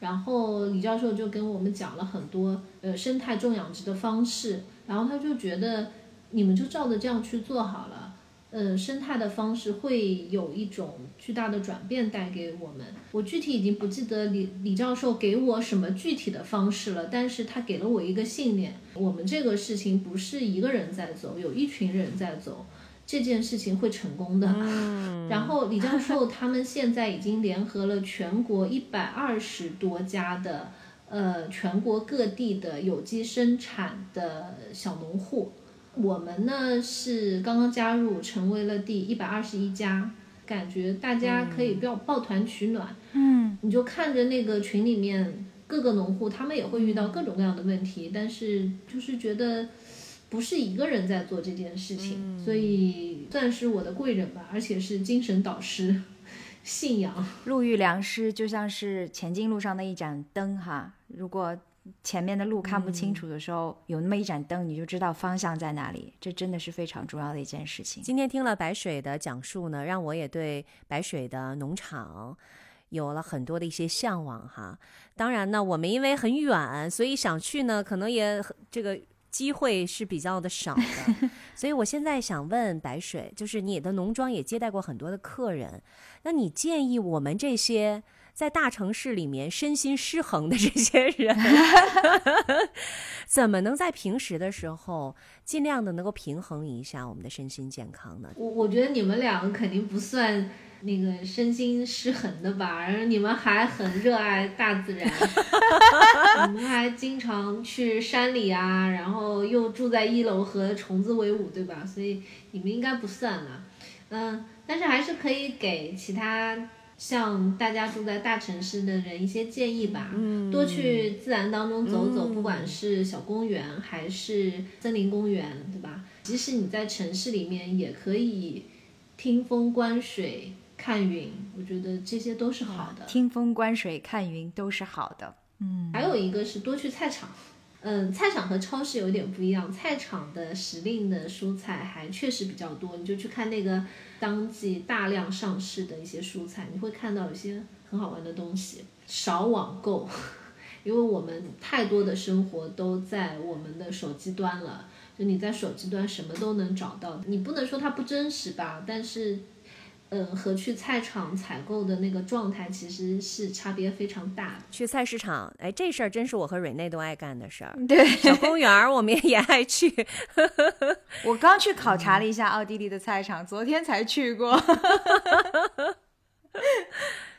然后李教授就跟我们讲了很多呃生态种养殖的方式，然后他就觉得你们就照着这样去做好了。嗯，生态的方式会有一种巨大的转变带给我们。我具体已经不记得李李教授给我什么具体的方式了，但是他给了我一个信念，我们这个事情不是一个人在走，有一群人在走，这件事情会成功的。嗯、然后李教授他们现在已经联合了全国一百二十多家的呃全国各地的有机生产的小农户。我们呢是刚刚加入，成为了第一百二十一家，感觉大家可以抱抱团取暖。嗯，你就看着那个群里面各个农户，他们也会遇到各种各样的问题，但是就是觉得不是一个人在做这件事情，嗯、所以算是我的贵人吧，而且是精神导师，信仰。路遇良师就像是前进路上的一盏灯哈，如果前面的路看不清楚的时候、嗯、有那么一盏灯，你就知道方向在哪里，这真的是非常重要的一件事情。今天听了白水的讲述呢，让我也对白水的农场有了很多的一些向往哈。当然呢我们因为很远，所以想去呢可能也这个机会是比较的少的。所以我现在想问白水，就是你的农庄也接待过很多的客人，那你建议我们这些在大城市里面身心失衡的这些人怎么能在平时的时候尽量的能够平衡一下我们的身心健康呢？我我觉得你们两个肯定不算那个身心失衡的吧，然后你们还很热爱大自然你们还经常去山里啊，然后又住在一楼和虫子为伍，对吧？所以你们应该不算啊。嗯，但是还是可以给其他像大家住在大城市的人一些建议吧，嗯，多去自然当中走走，嗯，不管是小公园还是森林公园，对吧？即使你在城市里面也可以听风观水看云，我觉得这些都是好的。听风观水看云都是好的。嗯，还有一个是多去菜场。嗯，菜场和超市有点不一样，菜场的时令的蔬菜还确实比较多，你就去看那个当季大量上市的一些蔬菜，你会看到有些很好玩的东西。少网购，因为我们太多的生活都在我们的手机端了，就你在手机端什么都能找到，你不能说它不真实吧，但是嗯，和去菜场采购的那个状态其实是差别非常大的。去菜市场，哎，这事儿真是我和Renee都爱干的事儿。对，小公园我们也爱去。我刚去考察了一下奥地利的菜场，嗯，昨天才去过。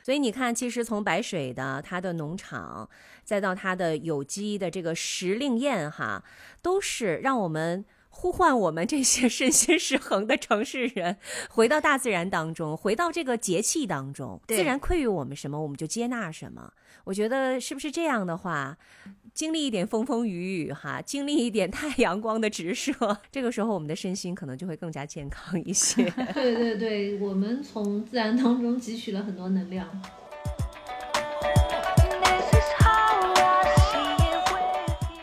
所以你看，其实从白水的它的农场，再到它的有机的这个时令宴哈，都是让我们呼唤我们这些身心失衡的城市人回到大自然当中，回到这个节气当中，自然馈予我们什么我们就接纳什么。我觉得是不是这样的话，经历一点风风雨雨哈，经历一点太阳光的直射，这个时候我们的身心可能就会更加健康一些。对对对，我们从自然当中汲取了很多能量。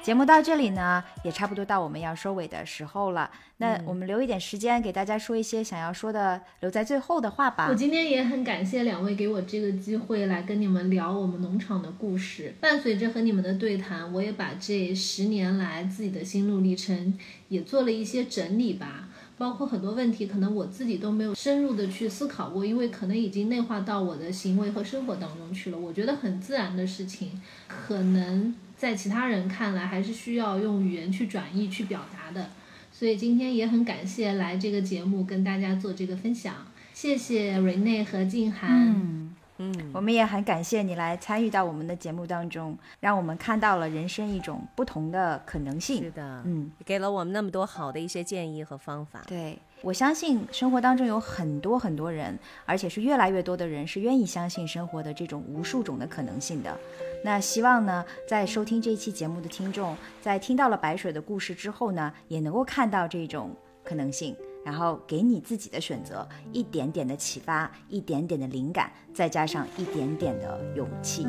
节目到这里呢，也差不多到我们要收尾的时候了。那我们留一点时间给大家说一些想要说的，留在最后的话吧。我今天也很感谢两位给我这个机会来跟你们聊我们农场的故事。伴随着和你们的对谈，我也把这十年来自己的心路历程也做了一些整理吧。包括很多问题可能我自己都没有深入的去思考过，因为可能已经内化到我的行为和生活当中去了。我觉得很自然的事情，可能在其他人看来还是需要用语言去转译去表达的。所以今天也很感谢来这个节目跟大家做这个分享，谢谢 Renee 和静涵。嗯嗯，我们也很感谢你来参与到我们的节目当中，让我们看到了人生一种不同的可能性。是的，嗯，给了我们那么多好的一些建议和方法。对，我相信生活当中有很多很多人，而且是越来越多的人是愿意相信生活的这种无数种的可能性的。那希望呢，在收听这一期节目的听众，在听到了白水的故事之后呢，也能够看到这种可能性，然后给你自己的选择一点点的启发，一点点的灵感，再加上一点点的勇气。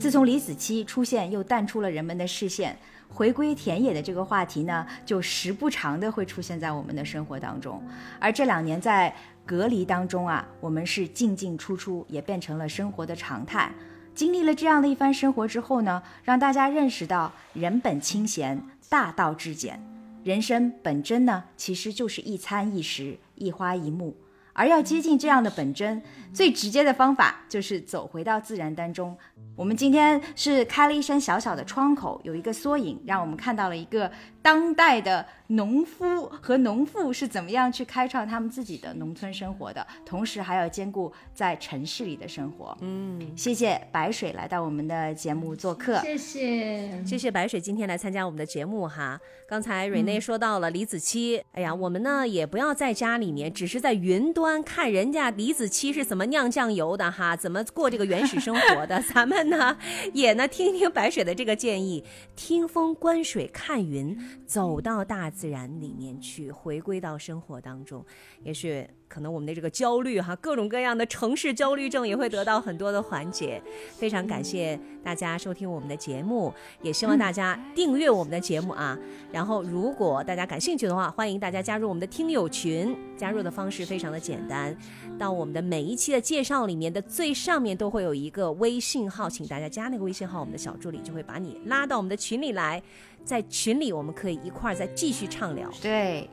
自从李子柒出现又淡出了人们的视线，回归田野的这个话题呢，就时不常的会出现在我们的生活当中。而这两年在隔离当中啊，我们是进进出出，也变成了生活的常态。经历了这样的一番生活之后呢，让大家认识到人本清闲，大道至简，人生本真呢，其实就是一餐一食，一花一木。而要接近这样的本真，最直接的方法就是走回到自然当中。我们今天是开了一扇小小的窗口，有一个缩影，让我们看到了一个当代的农夫和农妇是怎么样去开创他们自己的农村生活的，同时还要兼顾在城市里的生活。嗯，谢谢白水来到我们的节目做客。谢谢，谢谢白水今天来参加我们的节目哈。刚才Renee说到了李子柒，嗯，哎呀，我们呢也不要在家里面，只是在云端看人家李子柒是怎么酿酱油的哈，怎么过这个原始生活的。咱们呢也呢听听白水的这个建议，听风观水看云，走到大自然里面去，回归到生活当中。也许可能我们的这个焦虑哈，各种各样的城市焦虑症也会得到很多的缓解。非常感谢大家收听我们的节目，也希望大家订阅我们的节目啊。然后如果大家感兴趣的话，欢迎大家加入我们的听友群，加入的方式非常的简单，到我们的每一期的介绍里面的最上面都会有一个微信号，请大家加那个微信号，我们的小助理就会把你拉到我们的群里来，在群里我们可以一块儿再继续畅聊。对，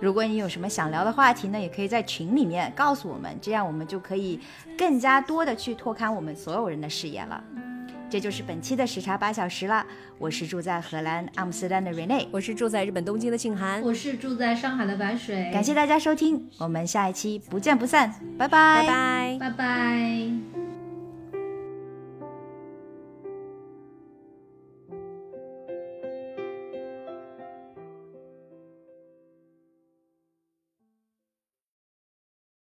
如果你有什么想聊的话题呢，也可以在群里面告诉我们，这样我们就可以更加多的去拓宽我们所有人的视野了。这就是本期的时差八小时了。我是住在荷兰阿姆斯特丹的 Renee， 我是住在日本东京的庆涵，我是住在上海的白水。感谢大家收听，我们下一期不见不散，拜拜拜拜拜拜。